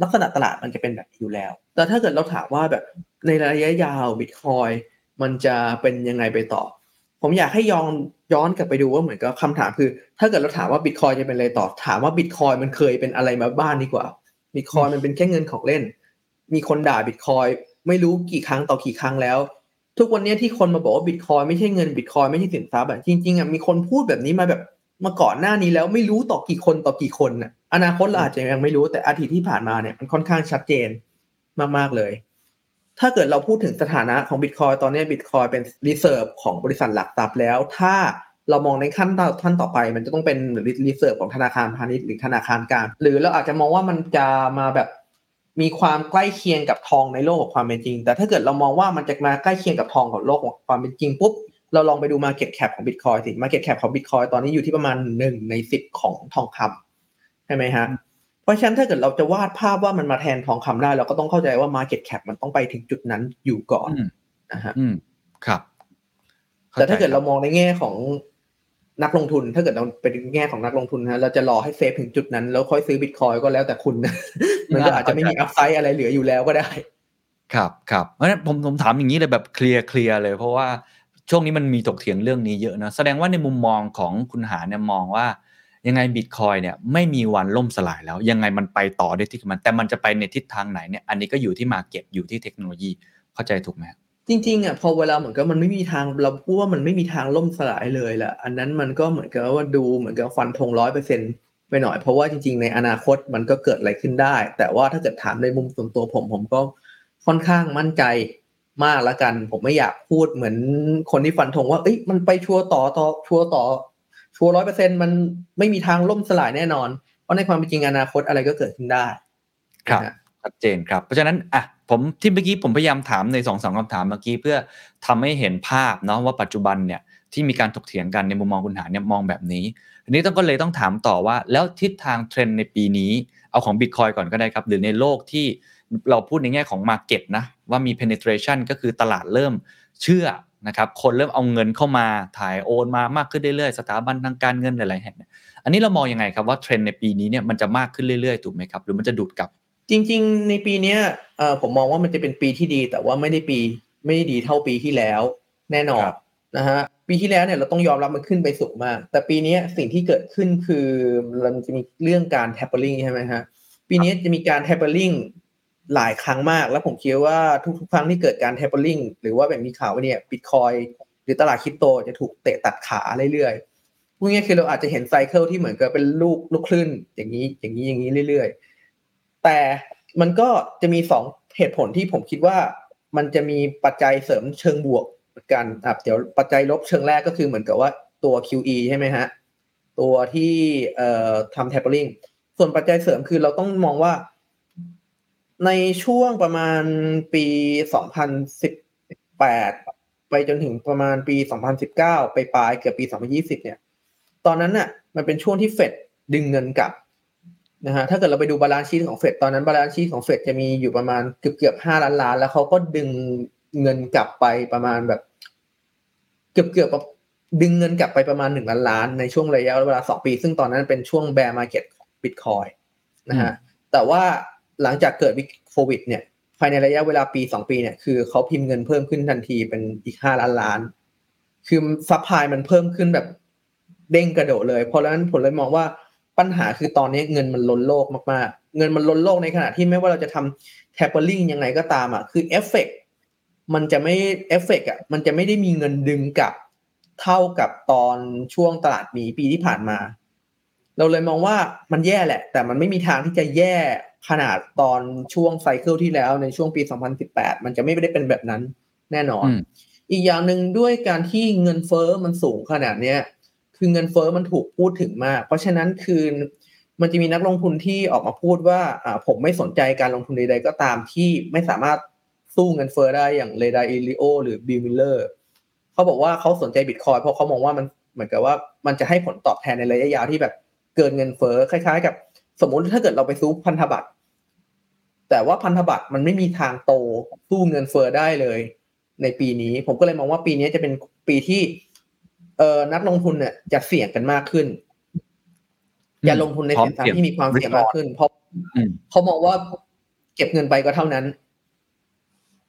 ลักษณะตลาดมันจะเป็นแบบอยู่แล้วแต่ถ้าเกิดเราถามว่าแบบในระยะยาวบิตคอยน์มันจะเป็นยังไงไปต่อผมอยากให้ย้อนกลับไปดูว่าเหมือนกับคำถามคือถ้าเกิดเราถามว่า Bitcoin จะเป็นอะไรต่อถามว่า Bitcoin มันเคยเป็นอะไรมาบ้างดีกว่า Bitcoin มันเป็นแค่เงินของเล่นมีคนด่า Bitcoin ไม่รู้กี่ครั้งต่อกี่ครั้งแล้วทุกวันนี้ที่คนมาบอกว่า Bitcoin ไม่ใช่เงิน Bitcoin ไม่ใช่สินทรัพย์จริงๆมีคนพูดแบบนี้มาแบบมาก่อนหน้านี้แล้วไม่รู้ต่อกี่คนน่ะอนาคตเราอาจจะยังไม่รู้แต่อาทิตย์ที่ผ่านมาเนี่ยมันค่อนข้างชัดเจนมากๆเลยถ้าเกิดเราพูดถึงสถานะของ Bitcoin ตอนนี้ Bitcoin เป็น reserve ของบริษัทหลักทรัพย์แล้วถ้าเรามองในขั้นต่อไปมันจะต้องเป็น reserve ของธนาคารพาณิชย์หรือธนาคารกลางหรือเราอาจจะมองว่ามันจะมาแบบมีความใกล้เคียงกับทองในโลกของความเป็นจริงแต่ถ้าเกิดเรามองว่ามันจะมาใกล้เคียงกับทองของโลกของความเป็นจริงปุ๊บเราลองไปดู market cap ของ Bitcoin สิ market cap ของ Bitcoin ตอนนี้อยู่ที่ประมาณ1ใน10ของทองคำใช่มั้ยฮะ เพราะฉะนั้นถ้าเกิดเราจะวาดภาพว่ามันมาแทนทองคำได้เราก็ต้องเข้าใจว่า market cap มันต้องไปถึงจุดนั้นอยู่ก่อนนะฮะครับแต่ถ้าเกิดเรามองในแง่ของนักลงทุนถ้าเกิดเราเป็นแง่ของนักลงทุนฮะเราจะรอให้เซฟถึงจุดนั้นแล้วค่อยซื้อ Bitcoin ก็แล้วแต่คุณมันก็อาจจะไม่มี upside อะไรเหลืออยู่แล้วก็ได้ครับครับเพราะฉะนั้นผมถามอย่างนี้เลยแบบเคลียร์เลยเพราะว่าช่วงนี้มันมีถกเถียงเรื่องนี้เยอะนะแสดงว่าในมุมมองของคุณหาเนี่ยมองว่ายังไง Bitcoin เนี่ยไม่มีวันล่มสลายแล้วยังไงมันไปต่อได้ที่มันแต่มันจะไปในทิศทางไหนเนี่ยอันนี้ก็อยู่ที่ market อยู่ที่เทคโนโลยีเข้าใจถูกมั้ยจริงๆอ่ะพอเวลาเหมือนกับมันไม่มีทางเราพูดว่ามันไม่มีทางล่มสลายเลยล่ะอันนั้นมันก็เหมือนกับว่าดูเหมือนกับฟันธง 100% ไปหน่อยเพราะว่าจริงๆในอนาคตมันก็เกิดอะไรขึ้นได้แต่ว่าถ้าเกิดถามในมุมส่วนตัวผมก็ค่อนข้างมั่นใจมากละกันผมไม่อยากพูดเหมือนคนที่ฟันธงว่าเอ้ยมันไปชัวร์ 100% มันไม่มีทางล่มสลายแน่นอนเพราะในความเป็นจริงอนาคตอะไรก็เกิดขึ้นได้ครับชัดเจนครับเพราะฉะนั้นอ่ะผมที่เมื่อกี้ผมพยายามถามใน 2-3 คำถามเมื่อกี้เพื่อทำให้เห็นภาพเนาะว่าปัจจุบันเนี่ยที่มีการถกเถียงกันในมุมมองคุณหาเนี่ยมองแบบนี้ทีนี้ก็เลยต้องถามต่อว่าแล้วทิศทางเทรนด์ในปีนี้เอาของ Bitcoin ก่อนก็ได้ครับหรือในโลกที่เราพูดในแง่ของ market นะว่ามี penetration ก็คือตลาดเริ่มเชื่อนะครับคนเริ่มเอาเงินเข้ามาถ่ายโอนมามากขึ้นเรื่อยๆสถาบันทางการเงินหลายๆแห่งอันนี้เรามองยังไงครับว่าเทรนด์ในปีนี้เนี่ยมันจะมากขึ้นเรื่อยๆถูกมั้ยครับหรือมันจะดูดกลับจริงๆในปีนี้ผมมองว่ามันจะเป็นปีที่ดีแต่ว่าไม่ได้ดีเท่าปีที่แล้วแน่นอนนะฮะปีที่แล้วเนี่ยเราต้องยอมรับมันขึ้นไปสูงมากแต่ปีนี้สิ่งที่เกิดขึ้นคือมันจะมีเรื่องการ tapering ใช่ไหมฮะปีนี้จะมีการ tapering หลายครั้งมากแล้วผมคิดว่าทุกๆครั้งที่เกิดการ tapering หรือว่าแบบมีข่าวว่าเนี่ย Bitcoin หรือตลาดคริปโตจะถูกเตะตัดขาเรื่อยๆพวกนี้คือเราอาจจะเห็นไซเคิลที่เหมือนกับเป็นลูกคลื่นอย่างนี้เรื่อยๆแต่มันก็จะมี2เหตุผลที่ผมคิดว่ามันจะมีปัจจัยเสริมเชิงบวกเหมือนกันครับเดี๋ยวปัจจัยลบเชิงแรกก็คือเหมือนกับว่าตัว QE ใช่ไหมฮะตัวที่ทำ tapering ส่วนปัจจัยเสริมคือเราต้องมองว่าในช่วงประมาณปี2018ไปจนถึงประมาณปี2019ไปปลายเกือบปี2020เนี่ยตอนนั้นน่ะมันเป็นช่วงที่เฟดดึงเงินกลับนะฮะถ้าเกิดเราไปดูบาลานซ์ชีทของเฟดตอนนั้นบาลานซ์ชีทของเฟดจะมีอยู่ประมาณเกือบ5ล้านล้านแล้วเขาก็ดึงเงินกลับไปประมาณแบบเกือบดึงเงินกลับไปประมาณ1ล้านล้านในช่วงระยะเวลา2ปีซึ่งตอนนั้นเป็นช่วง bear market ของ Bitcoin นะฮะแต่ว่าหลังจากเกิดโควิดเนี่ยภายในระยะเวลาปี2ปีเนี่ยคือเขาพิมพ์เงินเพิ่มขึ้นทันทีเป็นอีก5ล้านล้านคือซัพพลายมันเพิ่มขึ้นแบบเด้งกระโดดเลยเพราะฉะนั้นผมเลยมองว่าปัญหาคือตอนนี้เงินมันล้นโลกมากๆเงินมันล้นโลกในขณะที่ไม่ว่าเราจะทำ tapering ยังไงก็ตามอ่ะคือเอฟเฟคมันจะไม่เอฟเฟคอ่ะมันจะไม่ได้มีเงินดึงกลับเท่ากับตอนช่วงตลาดหมีปีที่ผ่านมาเราเลยมองว่ามันแย่แหละแต่มันไม่มีทางที่จะแย่ขนาดตอนช่วงไซเคิลที่แล้วในช่วงปี2018มันจะไม่ได้เป็นแบบนั้นแน่นอนอีกอย่างนึงด้วยการที่เงินเฟ้อมันสูงขนาดเนี้ยคือเงินเฟ้อมันถูกพูดถึงมากเพราะฉะนั้นคือมันจะมีนักลงทุนที่ออกมาพูดว่าผมไม่สนใจการลงทุนใดๆก็ตามที่ไม่สามารถสู้เงินเฟ้อได้อย่างเรดาอิลิโอหรือบิลมิลเลอร์เขาบอกว่าเขาสนใจ Bitcoin เพราะเขามองว่ามันเหมือนกับว่ามันจะให้ผลตอบแทนในระยะยาวที่แบบเกินเงินเฟ้อคล้ายๆกับสมมุติถ้าเกิดเราไปซื้อพันธบัตรแต่ว่าพันธบัตรมันไม่มีทางโตสู้เงินเฟ้อได้เลยในปีนี้ผมก็เลยมองว่าปีนี้จะเป็นปีที่นักลงทุนเนี่ยจะเสี่ยงกันมากขึ้นจะลงทุนในสินทรัพย์ที่มีความเสี่ยงมากขึ้นเพราะเขามองว่าเก็บเงินไปก็เท่านั้น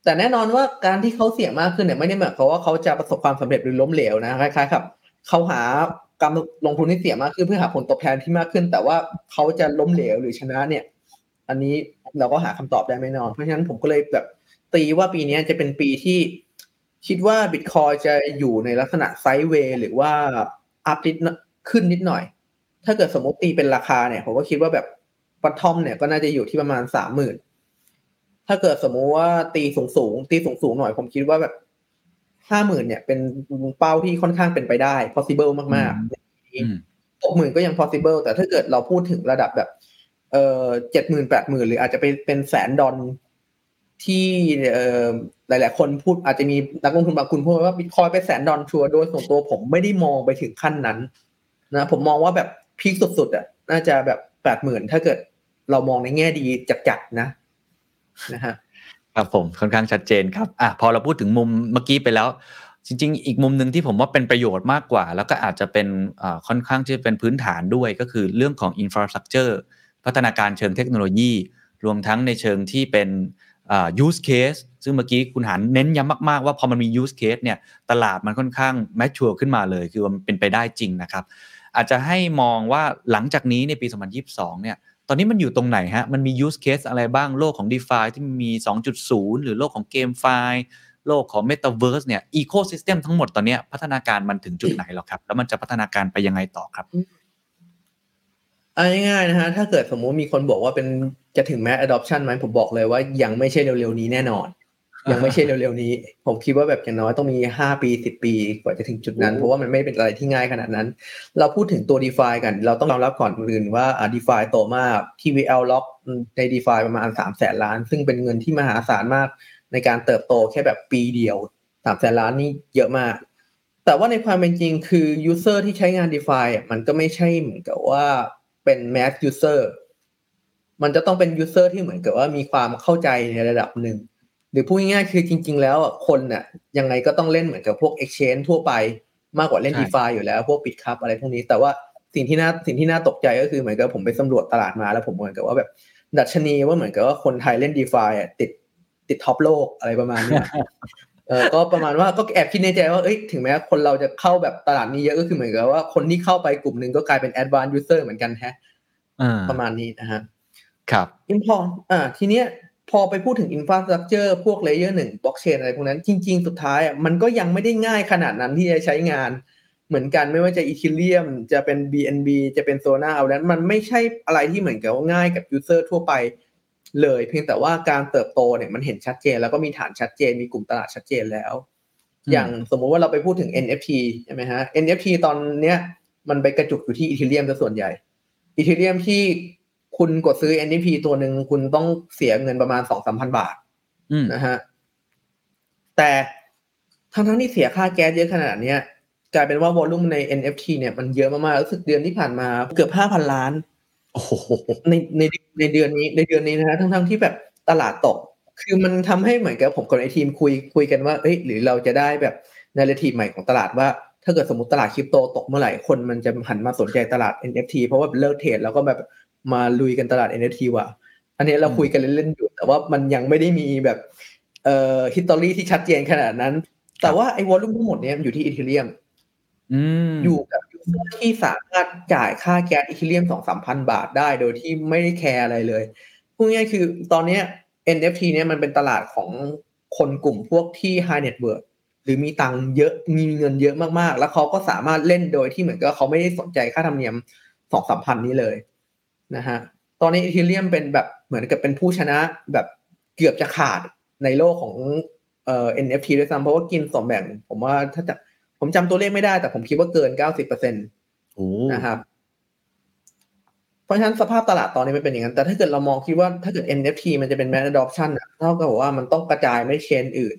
แต่แน่นอนว่าการที่เขาเสี่ยงมากขึ้นเนี่ยไม่ได้หมายความว่าเขาจะประสบความสำเร็จหรือล้มเหลวนะคล้ายๆครับเขาหาการลงทุนที่เสี่ยงมากขึ้นเพื่อหาผลตอบแทนที่มากขึ้นแต่ว่าเขาจะล้มเหลวหรือชนะเนี่ยอันนี้เราก็หาคำตอบได้ไม่แน่นอนเพราะฉะนั้นผมก็เลยแบบตีว่าปีนี้จะเป็นปีที่คิดว่า Bitcoin จะอยู่ในลักษณะไซด์เวย์หรือว่าอัพนิดขึ้นนิดหน่อยถ้าเกิดสมมติตีเป็นราคาเนี่ยผมก็คิดว่าแบบบอททอมเนี่ยก็น่าจะอยู่ที่ประมาณ 30,000 ถ้าเกิดสมมติว่าตีสูงหน่อยผมคิดว่าแบบ 50,000 เนี่ยเป็นเป้าที่ค่อนข้างเป็นไปได้ possible มากๆ 60,000 ก็ยัง possible แต่ถ้าเกิดเราพูดถึงระดับแบบ 70,000 80,000 หรืออาจจะเป็นแสนดอลที่หลายๆคนพูดอาจจะมีนักลงทุนบางคนพูดว่า Bitcoin ไปแสนดอลชัวร์โดยส่วนตัวผมไม่ได้มองไปถึงขั้นนั้นนะผมมองว่าแบบพีคสุดๆอ่ะน่าจะแบบ 80,000 ถ้าเกิด เรามองในแง่ดีจัดๆนะครับผมค่อนข้างชัดเจนครับพอเราพูดถึงมุมเมื่อกี้ไปแล้วจริงๆอีกมุมนึงที่ผมว่าเป็นประโยชน์มากกว่าแล้วก็อาจจะเป็นค่อนข้างที่จะเป็นพื้นฐานด้วยก็คือเรื่องของ infrastructure พัฒนาการเชิงเทคโนโลยีรวมทั้งในเชิงที่เป็นuse case ซึ่งเมื่อกี้คุณหานเน้นย้ำมากๆว่าพอมันมี use case เนี่ยตลาดมันค่อนข้าง mature ขึ้นมาเลยคือมันเป็นไปได้จริงนะครับอาจจะให้มองว่าหลังจากนี้ในปี2022เนี่ยตอนนี้มันอยู่ตรงไหนฮะมันมี use case อะไรบ้างโลกของ DeFi ที่มี 2.0 หรือโลกของ GameFi โลกของ Metaverse เนี่ย ecosystem ทั้งหมดตอนนี้พัฒนาการมันถึงจุดไหนแล้วครับแล้วมันจะพัฒนาการไปยังไงต่อครับง่ายๆนะฮะถ้าเกิดสมมุติมีคนบอกว่าเป็นจะถึงแมส adoption มั้ยผมบอกเลยว่ายังไม่ใช่เร็วๆนี้แน่นอนยังไม่ใช่เร็วๆนี้ผมคิดว่าแบบอย่างน้อยต้องมี5ปี10ปีกว่าจะถึงจุดนั้นเพราะว่ามันไม่เป็นอะไรที่ง่ายขนาดนั้นเราพูดถึงตัว DeFi กันเราต้องยอมรับก่อนอื่นว่าDeFi โตมาก TVL Lock ใน DeFi ประมาณ 300,000 ล้านซึ่งเป็นเงินที่มหาศาลมากในการเติบโตแค่แบบปีเดียว 300,000 ล้านนี่เยอะมากแต่ว่าในความเป็นจริงคือ user ที่ใช้งาน DeFi มันก็ไม่ใช่เหมือนกับว่าเป็น mass user มันจะต้องเป็น user ที่เหมือนกับว่ามีความเข้าใจในระดับนึงหรือพูดง่ายๆคือจริงๆแล้วคนน่ะยังไงก็ต้องเล่นเหมือนกับพวก exchange ทั่วไปมากกว่าเล่น DeFi อยู่แล้วพวก Bitcup อะไรพวกนี้แต่ว่าสิ่งที่น่าตกใจก็คือเหมือนกับผมไปสำรวจตลาดมาแล้วผมเหมือนกับว่าแบบดัชนีว่าเหมือนกับว่าคนไทยเล่น DeFi อ่ะติดท็อปโลกอะไรประมาณนี้ ก็ประมาณว่าก็แอบคิดในใจว่าถึงแม้คนเราจะเข้าแบบตลาดนี้เยอะก็คือเหมือนกับว่าคนที่เข้าไปกลุ่มนึงก็กลายเป็น advanced user เหมือนกันแฮะประมาณนี้นะฮะครับทีเนี้ยพอไปพูดถึง infrastructure พวก layer 1 blockchain อะไรพวกนั้นจริงๆสุดท้ายอ่ะมันก็ยังไม่ได้ง่ายขนาดนั้นที่จะใช้งานเหมือนกันไม่ว่าจะ Ethereum จะเป็น BNB จะเป็น Solana เอานั้นมันไม่ใช่อะไรที่เหมือนกับว่าง่ายกับ user ทั่วไปเลยเพียงแต่ว่าการเติบโตเนี่ยมันเห็นชัดเจนแล้วก็มีฐานชัดเจนมีกลุ่มตลาดชัดเจนแล้วอย่างสมมุติว่าเราไปพูดถึง NFT ใช่มั้ยฮะ NFT ตอนเนี้ยมันไปกระจุกอยู่ที่ Ethereum ซะส่วนใหญ่ Ethereum ที่คุณกดซื้อ NFT ตัวนึงคุณต้องเสียเงินประมาณ 2-3,000 บาทนะฮะแต่ทั้งๆที่เสียค่าแก๊สเยอะขนาดเนี้ยกลายเป็นว่าวอลลุ่มใน NFT เนี่ยมันเยอะมากๆรู้สึกเดือนที่ผ่านมาเกือบ 5,000 ล้านโอ้โหในเดือนนี้นะฮะทั้งๆที่แบบตลาดตกคือมันทำให้เหมือนกับผมกับไอ้ทีมคุยกันว่าหรือเราจะได้แบบนาเรทีฟใหม่ของตลาดว่าถ้าเกิดสมมุติตลาดคริปโตตกเมื่อไหร่คนมันจะหันมาสนใจตลาด NFT เพราะว่าเลิกเทรดแล้วก็แบบมาลุยกันตลาด NFT ว่ะอันนี้เราคุยกันเล่นๆอยู่แต่ว่ามันยังไม่ได้มีแบบฮิสตอรี่ที่ชัดเจนขนาดนั้นแต่ว่าไอ้วอลลุ่มทั้งหมดเนี่ยอยู่ที่ Ethereum อยู่กับยูเซอร์ที่สามารถจ่ายค่าแก๊ส Ethereum 2-3,000 บาทได้โดยที่ไม่ได้แคร์อะไรเลยพูดง่ายๆคือตอนเนี้ย NFT เนี่ยมันเป็นตลาดของคนกลุ่มพวกที่ high net worth หรือมีตังค์เยอะมีเงินเยอะมากๆแล้วเขาก็สามารถเล่นโดยที่เหมือนกับเขาไม่ได้สนใจค่าธรรมเนียม 2-3,000 นี้เลยนะฮะตอนนี้ Ethereum เป็นแบบเหมือนกับเป็นผู้ชนะแบบเกือบจะขาดในโลกของNFT ด้วยซ้ำเพราะว่ากินส่วนแบ่งผมว่าถ้าจะผมจำตัวเลขไม่ได้แต่ผมคิดว่าเกิน 90% โอ้นะครับเพราะฉะนั้นสภาพตลาดตอนนี้มันเป็นอย่างนั้นแต่ถ้าเกิดเรามองคิดว่าถ้าเกิด NFT มันจะเป็น mass adoption อ่ะเท่ากับว่ามันต้องกระจายไม่เชนอื่น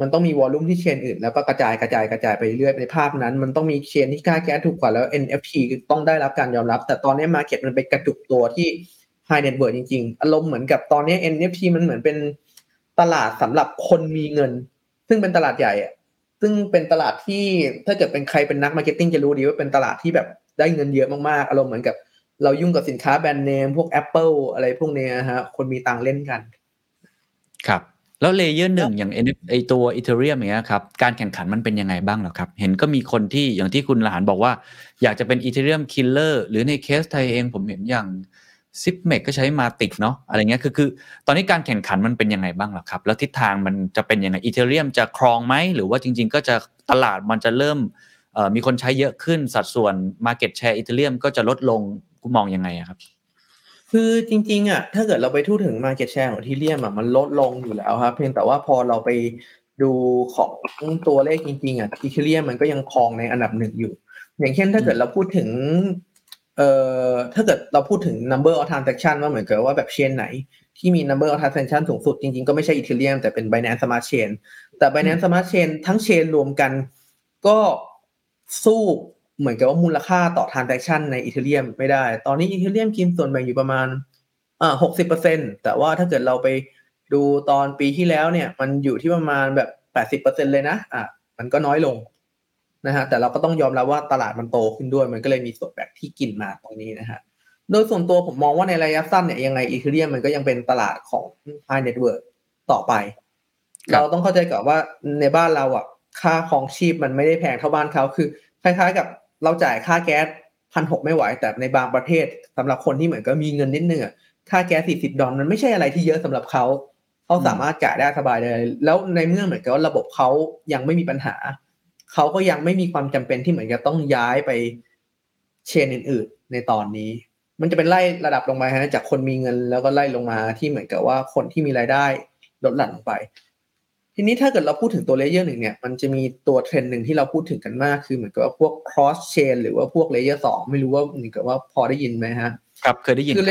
มันต้องมีวอลลุ่มที่เชนอื่นแล้วก็กระจายไปเรื่อยในภาพนั้นมันต้องมีเชนที่กล้าแก้ถูกกว่าแล้ว NFT ต้องได้รับการยอมรับแต่ตอนนี้ market มันไปกระจุกตัวที่ high net worth จริงๆอารมณ์เหมือนกับตอนนี้ NFT มันเหมือนเป็นตลาดสำหรับคนมีเงินซึ่งเป็นตลาดใหญ่อ่ะซึ่งเป็นตลาดที่ถ้าเกิดเป็นใครเป็นนัก marketing จะรู้ดีว่าเป็นตลาดที่แบบได้เงินเยอะมากๆอารมณ์เหมือนกับเรายุ่งกับสินค้าแบรนด์เนมพวก Apple อะไรพวกเนี้ยฮะคนมีตังค์เล่นกันครับแล้วเลเยอร์1อย่างไอตัว Ethereum อย่างเงี้ยครับการแข่งขันมันเป็นยังไงบ้างเหรอครับเห็นก็มีคนที่อย่างที่คุณหลานบอกว่าอยากจะเป็น Ethereum Killer หรือในเคสไทยเองผมเห็นอย่าง Zipmax ก็ใช้มาติกเนาะอะไรเงี้ยคือตอนนี้การแข่งขันมันเป็นยังไงบ้างเหรอครับแล้วทิศทางมันจะเป็นยังไง Ethereum จะครองมั้ยหรือว่าจริงๆก็จะตลาดมันจะเริ่มมีคนใช้เยอะขึ้นสัดส่วน market share Ethereum ก็จะลดลงคุณมองยังไงครับคือจริงๆอ่ะถ้าเกิดเราไปทู่ถึง market share ของ Ethereum อ่ะมันลดลงอยู่แล้วครับเพียงแต่ว่าพอเราไปดูของตัวเลขจริงๆอ่ะ Ethereum มันก็ยังครองในอันดับ1อยู่อย่างเช่นถ้าเกิดเราพูดถึงถ้าเกิดเราพูดถึง number of transaction ว่าเหมือนกับว่าแบบเชนไหนที่มี number of transaction สูงสุดจริงๆก็ไม่ใช่ Ethereum แต่เป็น Binance Smart Chain แต่ Binance Smart Chain ทั้งเชนรวมกันก็สู้เหมือนกับว่ามูลค่าต่อ transaction ใน Ethereum ไม่ได้ตอนนี้ Ethereum กินส่วนแบ่งอยู่ประมาณ 60% แต่ว่าถ้าเกิดเราไปดูตอนปีที่แล้วเนี่ยมันอยู่ที่ประมาณแบบ 80% เลยนะมันก็น้อยลงนะฮะแต่เราก็ต้องยอมรับว่าตลาดมันโตขึ้นด้วยมันก็เลยมีส่วนแบ่งที่กินมาตรงนี้นะฮะโดยส่วนตัวผมมองว่าในระยะสั้นเนี่ยยังไง Ethereum มันก็ยังเป็นตลาดของ High Net Worth ต่อไปเราต้องเข้าใจก่อนว่าในบ้านเราอ่ะค่าครองชีพมันไม่ได้แพงเท่าบ้านเขาคือคล้ายๆกับเราจ่ายค่าแก๊ส 1,600 ไม่ไหวแต่ในบางประเทศสำหรับคนที่เหมือนก็มีเงินนิดนึงอ่ะค่าแก๊ส$40มันไม่ใช่อะไรที่เยอะสำหรับเขาสามารถจ่ายได้สบายเลยแล้วในเมื่อเหมือนกับว่าระบบเขายังไม่มีปัญหาเขาก็ยังไม่มีความจำเป็นที่เหมือนจะต้องย้ายไปเชนอื่นๆในตอนนี้มันจะเป็นไล่ระดับลงมาฮะจากคนมีเงินแล้วก็ไล่ลงมาที่เหมือนกับว่าคนที่มีรายได้ลดหลั่นลงไปทีนี้ถ้าเกิดเราพูดถึงตัวเลเยอร์1เนี่ยมันจะมีตัวเทรนด์นึงที่เราพูดถึงกันมากคือเหมือนกับว่าพวก cross chain หรือว่าพวกเลเยอร์2ไม่รู้ว่าเหมือนกับว่าพอได้ยินมั้ยฮะครับเคยได้ยินคือเล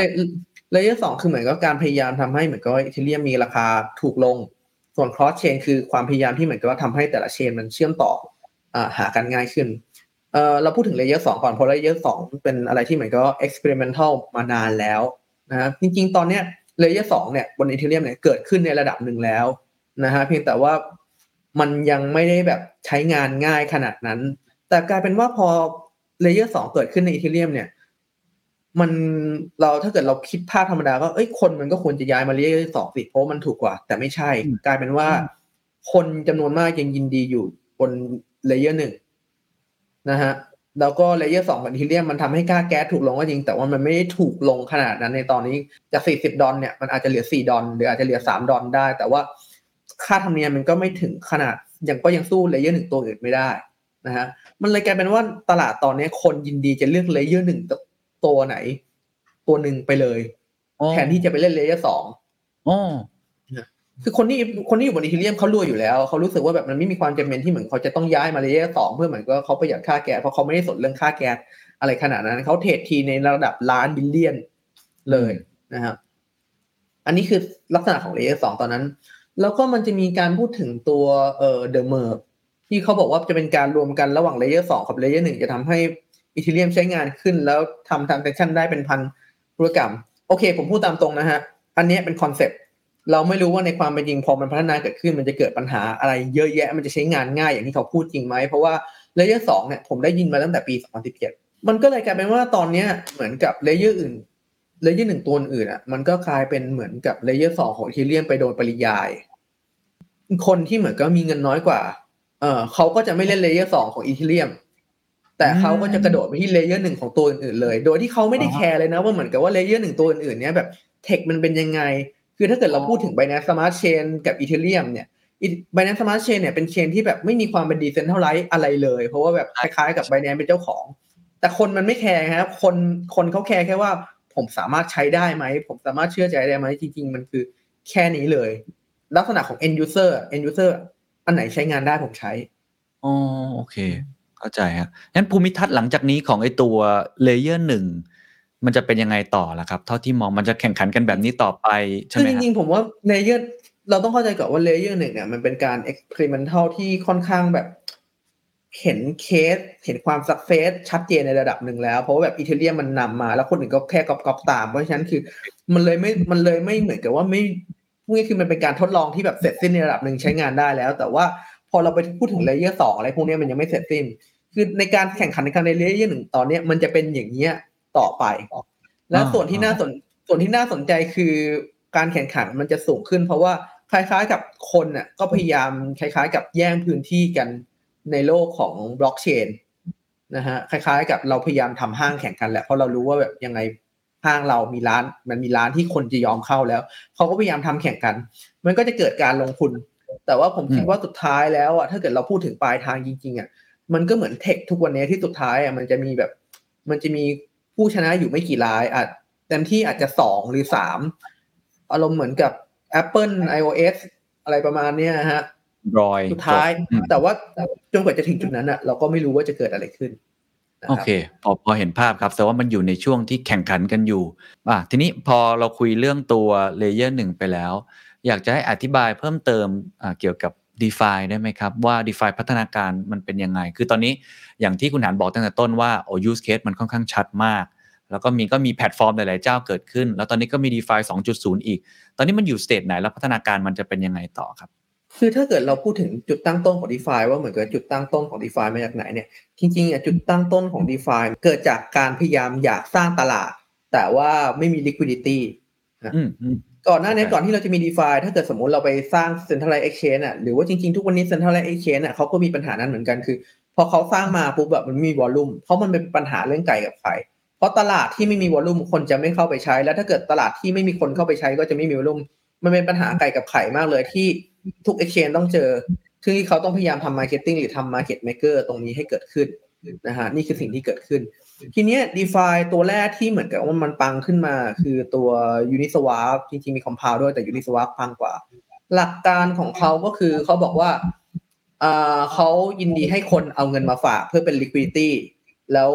เยอร์2คือเหมือนกับการพยายามทำให้เหมือนกับ Ethereum มีราคาถูกลงส่วน cross chain คือความพยายามที่เหมือนกับว่าทำให้แต่ละเชนมันเชื่อมต่อหากันง่ายขึ้นเราพูดถึง Layer 2ก่อนเพราะ Layer 2เป็นอะไรที่เหมือนก็ experimental มานานแล้วนะจริงๆตอนเนี้ย Layer 2เนี่ยบน Ethereum เนี่ยเกิดขึ้นในระดับหนึ่งแล้วนะฮะเพียงแต่ว่ามันยังไม่ได้แบบใช้งานง่ายขนาดนั้นแต่กลายเป็นว่าพอ Layer 2เกิดขึ้นใน Ethereum เนี่ยมันเราถ้าเกิดเราคิดภาพธรรมดาก็เอ้ยคนมันก็ควรจะย้ายมา Layer 2สิเพราะมันถูกกว่าแต่ไม่ใช่กลายเป็นว่าคนจำนวนมากยังยินดีอยู่บนlayer 1นะฮะแล้วก็ layer 2กับ Ethereum มันทำให้ค่าแก๊สถูกลงก็จริงแต่ว่ามันไม่ได้ถูกลงขนาดนั้นในตอนนี้จาก$40เนี่ยมันอาจจะเหลือ$4หรืออาจจะเหลือ$3ได้แต่ว่าค่าธรรมเนียมมันก็ไม่ถึงขนาดยังก็ยังสู้ layer 1ตัวอื่นไม่ได้นะฮะมันเลยกลายเป็นว่าตลาดตอนนี้คนยินดีจะเลือก layer 1ตัวไหนตัวนึงไปเลยแทนที่จะไปเล่น layer 2คือคนที่อยู่บน Ethereum เค้ารวยอยู่แล้วเค้ารู้สึกว่าแบบมันไม่มีความจำเป็นที่เหมือนเค้าจะต้องย้ายมา Layer 2เพื่อเหมือนก็เค้าประหยัดค่าแก๊สเพราะเค้าไม่ได้สนเรื่องค่าแก๊สอะไรขนาดนั้นเค้าเทรดทีในระดับล้านบิลเลียนเลยนะครับอันนี้คือลักษณะของ Layer 2ตอนนั้นแล้วก็มันจะมีการพูดถึงตัวThe Merge ที่เค้าบอกว่าจะเป็นการรวมกันระหว่าง Layer 2กับ Layer 1จะทำให้ Ethereum ใช้งานขึ้นแล้วทำ transaction ได้เป็นพันธุรกรรมโอเคผมพูดตามตรงนะฮะอันนี้เป็นคอนเซ็ปต์เราไม่รู้ว่าในความเป็นจริงพอมันพัฒนาเกิดขึ้นมันจะเกิดปัญหาอะไรเยอะแยะมันจะใช้งานง่ายอย่างที่เขาพูดจริงไหมเพราะว่า Layer 2เนี่ยผมได้ยินมาตั้งแต่ปี2017มันก็เลยกลายเป็นว่าตอนนี้เหมือนกับ Layer อื่น Layer 1ตัวอื่นอ่ะมันก็กลายเป็นเหมือนกับ Layer 2ของ Ethereum ไปโดยปริยายคนที่เหมือนก็มีเงินน้อยกว่าเขาก็จะไม่เล่น Layer 2ของ Ethereum แต่เขาก็จะกระโดดไปที่ Layer 1ของตัวอื่นๆเลยโดยที่เขาไม่ได้แคร์เลยนะว่าเหมือนกับว่า Layer 1ตัวอื่นๆเนี่ยแบบเทคมันเป็นยังไงคือถ้าเกิดเราพูดถึง Binance Smart Chain กับ Ethereum เนี่ย Binance Smart Chain เนี่ยเป็นเชนที่แบบไม่มีความเป็น Decentraland อะไรเลยเพราะว่าแบบคล้ายๆกับ Binance เป็นเจ้าของแต่คนมันไม่แคร์ฮะคนเขาแคร์แค่ว่าผมสามารถใช้ได้ไหมผมสามารถเชื่อใจได้ไหมจริงๆมันคือแค่นี้เลยลักษณะของ End User อันไหนใช้งานได้ผมใช้อ๋อโอเคเข้าใจฮะงั้นภูมิทัศน์หลังจากนี้ของไอ้ตัว Layer 1มันจะเป็นยังไงต่อล่ะครับเท่าที่มองมันจะแข่งขันกันแบบนี้ต่อไปใช่ไหมครับจริงๆผมว่าเลเยอร์เราต้องเข้าใจก่อนว่าเลเยอร์1เนี่ยมันเป็นการ experimental ที่ค่อนข้างแบบเห็นเคสเห็นความ success ชัดเจนในระดับหนึ่งแล้วเพราะว่าแบบ Ethereum มันนำมาแล้วคนอื่นก็แค่ก๊อปตามเพราะฉะนั้นคือมันเลยไม่เหมือนกับว่าไม่นี่คือมันเป็นการทดลองที่แบบเสร็จสิ้นในระดับนึงใช้งานได้แล้วแต่ว่าพอเราไปพูดถึงเลเยอร์2อะไรพวกนี้มันยังไม่เสร็จสิ้นคือในการแข่งขันในเลเยอร์1ตอนนี้มันจะเป็นอย่างเงี้ยต่อไปและส่วนที่น่าสนใจคือการแข่งขันมันจะสูงขึ้นเพราะว่าคล้ายๆกับคนน่ะก็พยายามคล้ายๆกับแย่งพื้นที่กันในโลกของบล็อกเชนนะฮะคล้ายๆกับเราพยายามทำห้างแข่งกันแหละเพราะเรารู้ว่าแบบยังไงห้างเรามีร้านมันมีร้านที่คนจะยอมเข้าแล้วเขาก็พยายามทำแข่งกันมันก็จะเกิดการลงทุนแต่ว่าผมคิดว่าสุดท้ายแล้วอ่ะถ้าเกิดเราพูดถึงปลายทางจริงๆอ่ะมันก็เหมือนเทคทุกวันนี้ที่สุดท้ายอ่ะมันจะมีผู้ชนะอยู่ไม่กี่รายอาจเต็มที่อาจจะ2หรือ3อารมณ์เหมือนกับ Apple iOS อะไรประมาณเนี้ยฮะสุดท้ายแต่ว่าจนกว่าจะถึงจุดนั้นน่ะเราก็ไม่รู้ว่าจะเกิดอะไรขึ้นโอเคพอเห็นภาพครับแต่ว่ามันอยู่ในช่วงที่แข่งขันกันอยู่ทีนี้พอเราคุยเรื่องตัว Layer 1ไปแล้วอยากจะให้อธิบายเพิ่มเติมเกี่ยวกับ DeFi ได้ไหมครับว่า DeFi พัฒนาการมันเป็นยังไงคือตอนนี้อย่างที่คุณหานบอกตั้งแต่ต้นว่าโอ้ use case มันค่อนข้างชัดมาก แล้วก็มีแพลตฟอร์มหลายๆเจ้าเกิดขึ้นแล้วตอนนี้ก็มี DeFi 2.0 อีกตอนนี้มันอยู่สเตจไหนแล้วพัฒนาการมันจะเป็นยังไงต่อครับคือถ้าเกิดเราพูดถึงจุดตั้งต้นของ DeFi ว่าเหมือนกับจุดตั้งต้นของ DeFi มาจากไหนเนี่ยจริงๆจุดตั้งต้นของ DeFi เกิดจากการพยายามอยากสร้างตลาดแต่ว่าไม่มี liquidity นะก่อนหน้านี้ก่อนที่เราจะมี DeFi ถ้าเกิดสมมุติเราไปสร้าง Centralized Exchange หรือว่าจริงๆทุกวันนี้ Centralized Exchange เขาก็มีปัญหานั้นเหมือนกันคือพอเขาสร้างมาปุ๊บแบบมันมี volume เพราะมันเป็นปัญหาเรื่องไก่กับไข่เพราะตลาดที่ไม่มี volume คนจะไม่เข้าไปใช้แล้วถ้าเกิดตลาดที่ไม่มีคนเข้าไปใช้ก็จะไม่มี volume มันเป็นปัญหาไก่กับไข่มากเลยที่ทุก exchange ต้องเจอคือเขาต้องพยายามทำ marketing หรือทำ market maker ตรงนี้ให้เกิดขึ้นนะฮะนี่คือสิ่งที่เกิดขึ้นทีเนี้ย DeFi ตัวแรกที่เหมือนกับว่ามันปังขึ้นมาคือตัว Uniswap จริงๆมี Compound ด้วยแต่ Uniswap ปังกว่าหลักการของเขาก็คือเขาบอกว่าเขายินดีให้คนเอาเงินมาฝากเพื่อเป็น liquidity แล้ว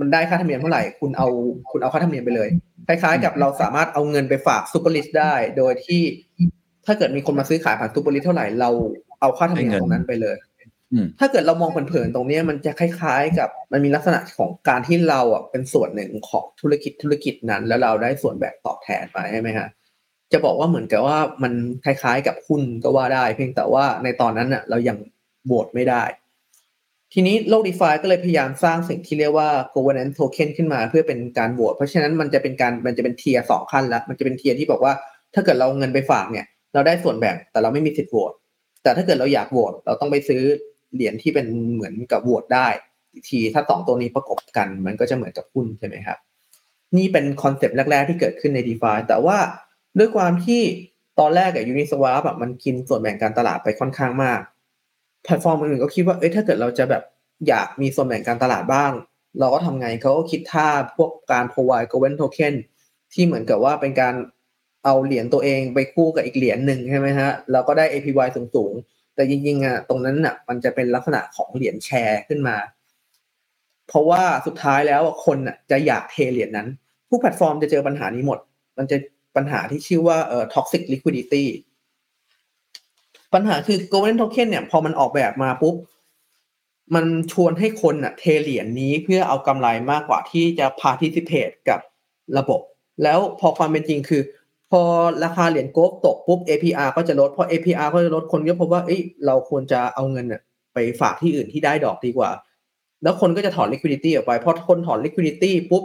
มันได้ค่าธรรมเนียมเท่าไหร่คุณเอาค่าธรรมเนียมไปเลยคล้ายๆกับเราสามารถเอาเงินไปฝาก Superlist ได้โดยที่ถ้าเกิดมีคนมาซื้อขายผ่าน Superlist เท่าไหร่เราเอาค่าธรรมเนียมตรงนั้นไปเลยถ้าเกิดเรามองเผินๆตรงนี้มันจะคล้ายๆกับมันมีลักษณะของการที่เราเป็นส่วนหนึ่งของธุรกิจนั้นแล้วเราได้ส่วนแบ่งตอบแทนไปใช่ไหมฮะจะบอกว่าเหมือนกับว่ามันคล้ายๆกับหุ้นก็ว่าได้เพียงแต่ว่าในตอนนั้นน่ะเรายังโหวตไม่ได้ทีนี้โลก DeFi ก็เลยพยายามสร้างสิ่งที่เรียกว่า governance token ขึ้นมาเพื่อเป็นการโหวตเพราะฉะนั้นมันจะเป็นเทียร์2ขั้นละมันจะเป็นเทียร์ที่บอกว่าถ้าเกิดเราเงินไปฝากเนี่ยเราได้ส่วนแบ่งแต่เราไม่มีสิทธิ์โหวตแต่ถ้าเกิดเราอยากโหวตเราต้องไปซื้อเหรียญที่เป็นเหมือนกับโหวตได้ทีถ้า2ตัวนี้ประกบกันมันก็จะเหมือนกับหุ้นใช่ไหมครับนี่เป็นคอนเซปต์แรกๆที่เกิดขึ้นใน DeFi แต่ว่าด้วยความที่ตอนแรกUniswap มันกินส่วนแบ่งการตลาดไปค่อนข้างมากแพลตฟอร์มอื่นก็คิดว่าถ้าเกิดเราจะแบบอยากมีส่วนแบ่งการตลาดบ้างเราก็ทำไงเขาก็คิดท่าพวกการ provide governance token ที่เหมือนกับว่าเป็นการเอาเหรียญตัวเองไปคู่กับอีกเหรียญหนึ่งใช่ไหมฮะเราก็ได้ APY สูงแต่จริงๆตรงนั้นน่ะมันจะเป็นลักษณะของเหรียญแชร์ขึ้นมาเพราะว่าสุดท้ายแล้วคนน่ะจะอยากเทเหรียญนั้นผู้แพลตฟอร์มจะเจอปัญหานี้หมดมันจะปัญหาที่ชื่อว่าtoxic liquidity ปัญหาคือ governance token เนี่ยพอมันออกแบบมาปุ๊บมันชวนให้คนน่ะเทเหรียญนี้เพื่อเอากำไรมากกว่าที่จะ participate กับระบบแล้วพอความเป็นจริงคือพอราคาเหรียญโกลด์ตกปุ๊บ APR ก็จะลดพอ APR ก็จะลดคนก็พบว่าเราควรจะเอาเงินไปฝากที่อื่นที่ได้ดอกดีกว่าแล้วคนก็จะถอน liquidity ออกไปพอคนถอน liquidity ปุ๊บ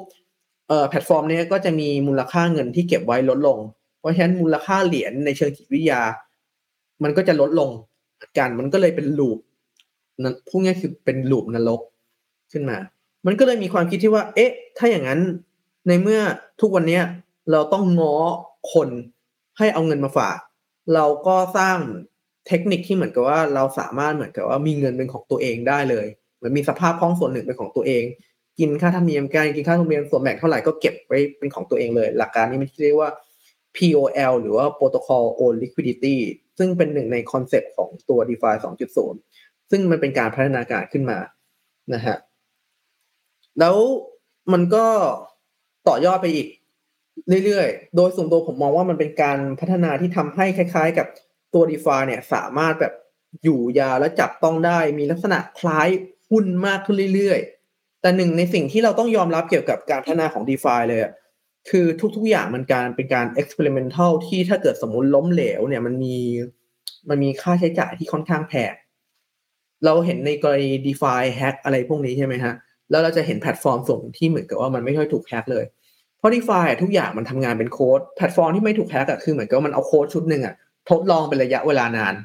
แพลตฟอร์มนี้ก็จะมีมูลค่าเงินที่เก็บไว้ลดลงเพราะฉะนั้นมูลค่าเหรียญในเชิงจิตวิทยามันก็จะลดลงกันมันก็เลยเป็นลูปนั้นพวกนี้คือเป็นลูปนรกขึ้นมามันก็เลยมีความคิดที่ว่าถ้าอย่างนั้นในเมื่อทุกวันนี้เราต้องง้อคนให้เอาเงินมาฝากเราก็สร้างเทคนิคที่เหมือนกับว่าเราสามารถเหมือนกับว่ามีเงินเป็นของตัวเองได้เลยเหมือนมีสภาพคล่องส่วนหนึ่งเป็นของตัวเองกินค่าธรรมเนียมการกินค่าธรรมเนียมส่วนแบ่งเท่าไหร่ก็เก็บไว้เป็นของตัวเองเลยหลักการนี้มันเรียกว่า POL หรือว่า Protocol Own Liquidity ซึ่งเป็นหนึ่งในคอนเซ็ปต์ของตัว DeFi 2.0 ซึ่งมันเป็นการพัฒนาการขึ้นมานะฮะแล้วมันก็ต่อยอดไปอีกเรื่อยๆโดยส่วนตัวผมมองว่ามันเป็นการพัฒนาที่ทำให้คล้ายๆกับตัว DeFi เนี่ยสามารถแบบอยู่ยาวและจับต้องได้มีลักษณะคล้ายหุ้นมากขึ้นเรื่อยๆแต่หนึ่งในสิ่งที่เราต้องยอมรับเกี่ยวกับการพัฒนาของ DeFi เลยคือทุกๆอย่างมันการเป็นการ experimental ที่ถ้าเกิดสมมุติล้มเหลวเนี่ยมันมีค่าใช้จ่ายที่ค่อนข้างแพงเราเห็นในกรณี DeFi hack อะไรพวกนี้ใช่ไหมฮะแล้วเราจะเห็นแพลตฟอร์มส่วนที่เหมือนกับว่ามันไม่ค่อยถูกแฮกเลยเพราะ DeFi ทุกอย่างมันทำงานเป็นโค้ดแพลตฟอร์มที่ไม่ถูกแฮกคือเหมือนกับมันเอาโค้ดชุดนึงทดลองเป็นระยะเวลานาน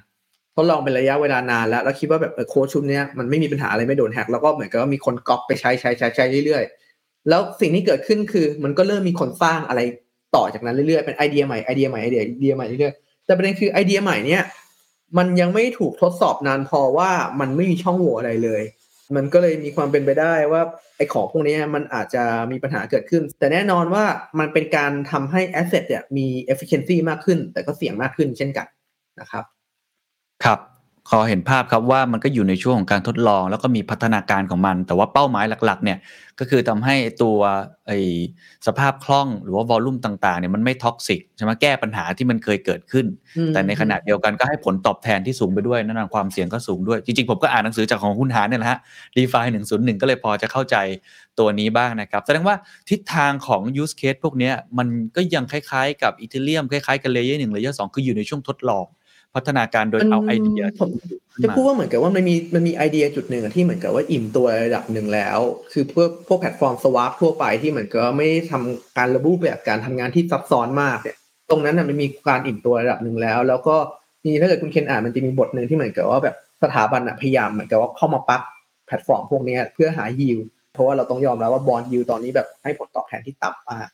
แล้วเราคิดว่าแบบโค้ดชุดนี้มันไม่มีปัญหาอะไรไม่โดนแฮกแล้วก็เหมือนกับว่ามีคนก๊อปไปใช้เรื่อยๆแล้วสิ่งที่เกิดขึ้นคือมันก็เริ่มมีคนสร้างอะไรต่อจากนั้นเรื่อยๆเป็นไอเดียใหม่เรื่อยๆแต่ประเด็นคือไอเดียใหม่เนี่ยมันยังไม่ถูกทดสอบนานพอว่ามันไม่มีช่องโหว่อะไรเลยมันก็เลยมีความเป็นไปได้ว่าไอ้ของพวกนี้มันอาจจะมีปัญหาเกิดขึ้นแต่แน่นอนว่ามันเป็นการทำให้ asset เนี่ยมี efficiency มากขึ้นแต่ก็เสี่ยงมากขึ้นเช่นกันนะครับ พอเห็นภาพครับว่ามันก็อยู่ในช่วงของการทดลองแล้วก็มีพัฒนาการของมันแต่ว่าเป้าหมายหลักๆเนี่ยก็คือทำให้ตัวสภาพคล่องหรือว่าวอลลุ่มต่างๆเนี่ยมันไม่ท็อกซิกใช่ไหมแก้ปัญหาที่มันเคยเกิดขึ้นแต่ในขณะเดียวกันก็ให้ผลตอบแทนที่สูงไปด้วยนั่นหมายความเสี่ยงก็สูงด้วยจริงๆผมก็อ่านหนังสือจากของคุณหาเนี่ยแหละฮะ DeFi 101ก็เลยพอจะเข้าใจตัวนี้บ้างนะครับแสดงว่าทิศทางของ use case พวกนี้มันก็ยังคล้ายๆกับ Ethereum คล้ายๆกับ Layer 1 Layer 2 คืออยู่ในช่วงทดลองพัฒนาการโดยเอาไอเดียผมจะพูดว่าเหมือนกับว่ามันมีไอเดียจุดหนึ่งที่เหมือนกับว่าอิ่มตัวระดับหนึ่งแล้วคือพวกแพลตฟอร์มสวอปทั่วไปที่เหมือนกับไม่ทำการระบุแบบการทำงานที่ซับซ้อนมากเนี่ยตรงนั้นมันมีการอิ่มตัวระดับหนึ่งแล้วแล้วก็มีถ้าเกิดคุณเคนอ่านมันจะมีบทหนึ่งที่เหมือนกับว่าแบบสถาบันพยายามเหมือนกับว่าเข้ามาปักแพลตฟอร์มพวกนี้เพื่อหายิวเพราะว่าเราต้องยอมรับว่าบอนด์ยิวตอนนี้แบบให้ผลตอบแทนที่ต่ำมาก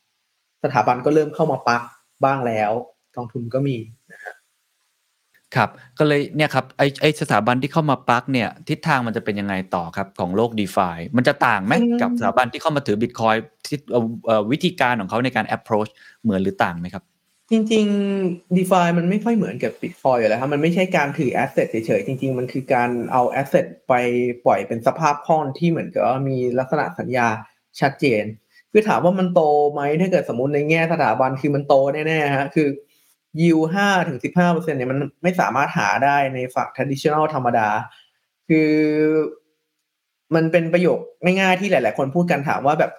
สถาบันก็เริ่มเข้ามาปักบ้างแล้วกองทุนก็มีครับก็เลยเนี่ยครับไอสถาบันที่เข้ามาปักเนี่ยทิศทางมันจะเป็นยังไงต่อครับของโลก DeFi มันจะต่างไหมกับสถาบันที่เข้ามาถือ Bitcoin วิธีการของเขาในการ approach เหมือนหรือต่างไหมครับจริงๆ DeFi มันไม่ค่อยเหมือนกับ Bitcoin อยู่แล้วครับมันไม่ใช่การถือ asset เฉยๆจริงๆมันคือการเอา asset ไปปล่อยเป็นสภาพคล่องที่เหมือนกับมีลักษณะสัญญาชัดเจนคือถามว่ามันโตมั้ยถ้าเกิดสมมุติในแง่สถาบันคือมันโตแน่ๆฮะคือyield 5 ถึง 15% เนี่ยมันไม่สามารถหาได้ในฝั่ง traditional ธรรมดาคือมันเป็นประโยคง่ายๆที่หลายๆคนพูดกันถามว่าแบบ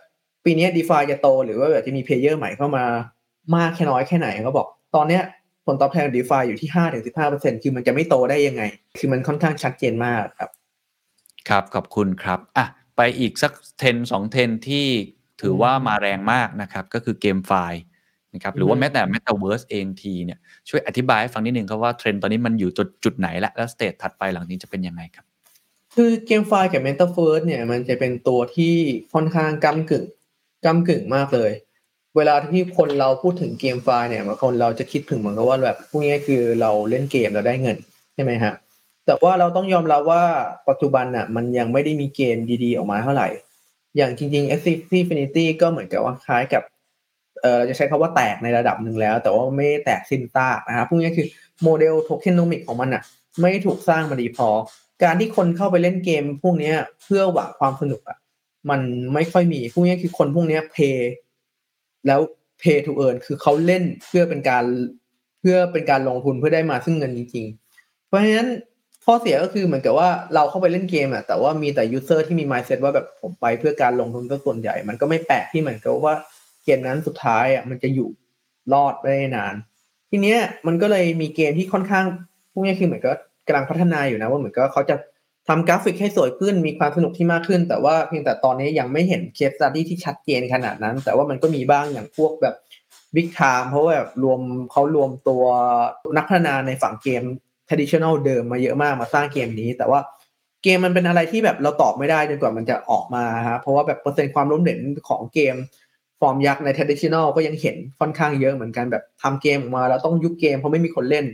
ปีนี้ DeFi จะโตหรือว่าแบบจะมี player ใหม่เข้ามามากแค่น้อยแค่ไหนก็บอกตอนเนี้ยผลตอบแทน DeFi อยู่ที่ 5 ถึง 15% คือมันจะไม่โตได้ยังไงคือมันค่อนข้างชัดเจนมากครับครับขอบคุณครับอ่ะไปอีกสัก 10-2 10ที่ถือว่ามาแรงมากนะครับก็คือ GameFiนะครับหรือว่าแม้แต่ Metaverse เองทีเนี่ยช่วยอธิบายให้ฟังนิดนึงครับว่าเทรนด์ตอนนี้มันอยู่จุดไหนแล้วสเตจถัดไปหลังนี้จะเป็นยังไงครับคือ GameFi กับ Metaverse เนี่ยมันจะเป็นตัวที่ค่อนข้างก้ำกึ่งมากเลยเวลาที่คนเราพูดถึง GameFi เนี่ยบางคนเราจะคิดถึงเหมือนกับว่าแบบพวกนี้คือเราเล่นเกมเราได้เงินใช่มั้ยฮะแต่ว่าเราต้องยอมรับว่าปัจจุบันน่ะมันยังไม่ได้มีเกมดีๆออกมาเท่าไหร่อย่างจริงๆ SCP Infinity ก็เหมือนกับว่าคล้ายกับเราจะใช้คำว่าแตกในระดับหนึ่งแล้วแต่ว่าไม่แตกสิ้นซากนะครับพวกนี้คือโมเดลโทเคนโนมิกของมันน่ะไม่ถูกสร้างมาดีพอการที่คนเข้าไปเล่นเกมพวกนี้เพื่อหวังความสนุกอ่ะมันไม่ค่อยมีพวกนี้คือคนพวกนี้เพย์แล้วเพย์ทูเอิร์นคือเขาเล่นเพื่อเป็นการลงทุนเพื่อได้มาซึ่งเงินจริงๆเพราะฉะนั้นข้อเสียก็คือเหมือนกับว่าเราเข้าไปเล่นเกมอ่ะแต่ว่ามีแต่ยูเซอร์ที่มีมายด์เซ็ตว่าแบบผมไปเพื่อการลงทุนส่วนใหญ่มันก็ไม่แปลกที่เหมือนกับว่าเกมนั้นสุดท้ายอ่ะมันจะอยู่รอดไม่ได้นานทีเนี้ยมันก็เลยมีเกมที่ค่อนข้างพวกนี้คือเหมือนก็กำลังพัฒนาอยู่นะว่าเหมือนก็เขาจะทำกราฟิกให้สวยขึ้นมีความสนุกที่มากขึ้นแต่ว่าเพียงแต่ตอนนี้ยังไม่เห็นเคสสตั๊ดดี้ที่ชัดเจนขนาดนั้นแต่ว่ามันก็มีบ้างอย่างพวกแบบ Big Time เพราะว่าแบบเขารวมตัวนักพัฒนาในฝั่งเกม traditional เดิมมาเยอะมากมาสร้างเกมนี้แต่ว่าเกมมันเป็นอะไรที่แบบเราตอบไม่ได้จนกว่ามันจะออกมาฮะเพราะว่าแบบเปอร์เซ็นต์ความล้มเหลวของเกมฟอร์มยักษ์ใน traditional ก็ยังเห็นค่อนข้างเยอะเหมือนกันแบบทำเกมออกมาแล้วต้องยุบเกมเพราะไม่มีคนเล่น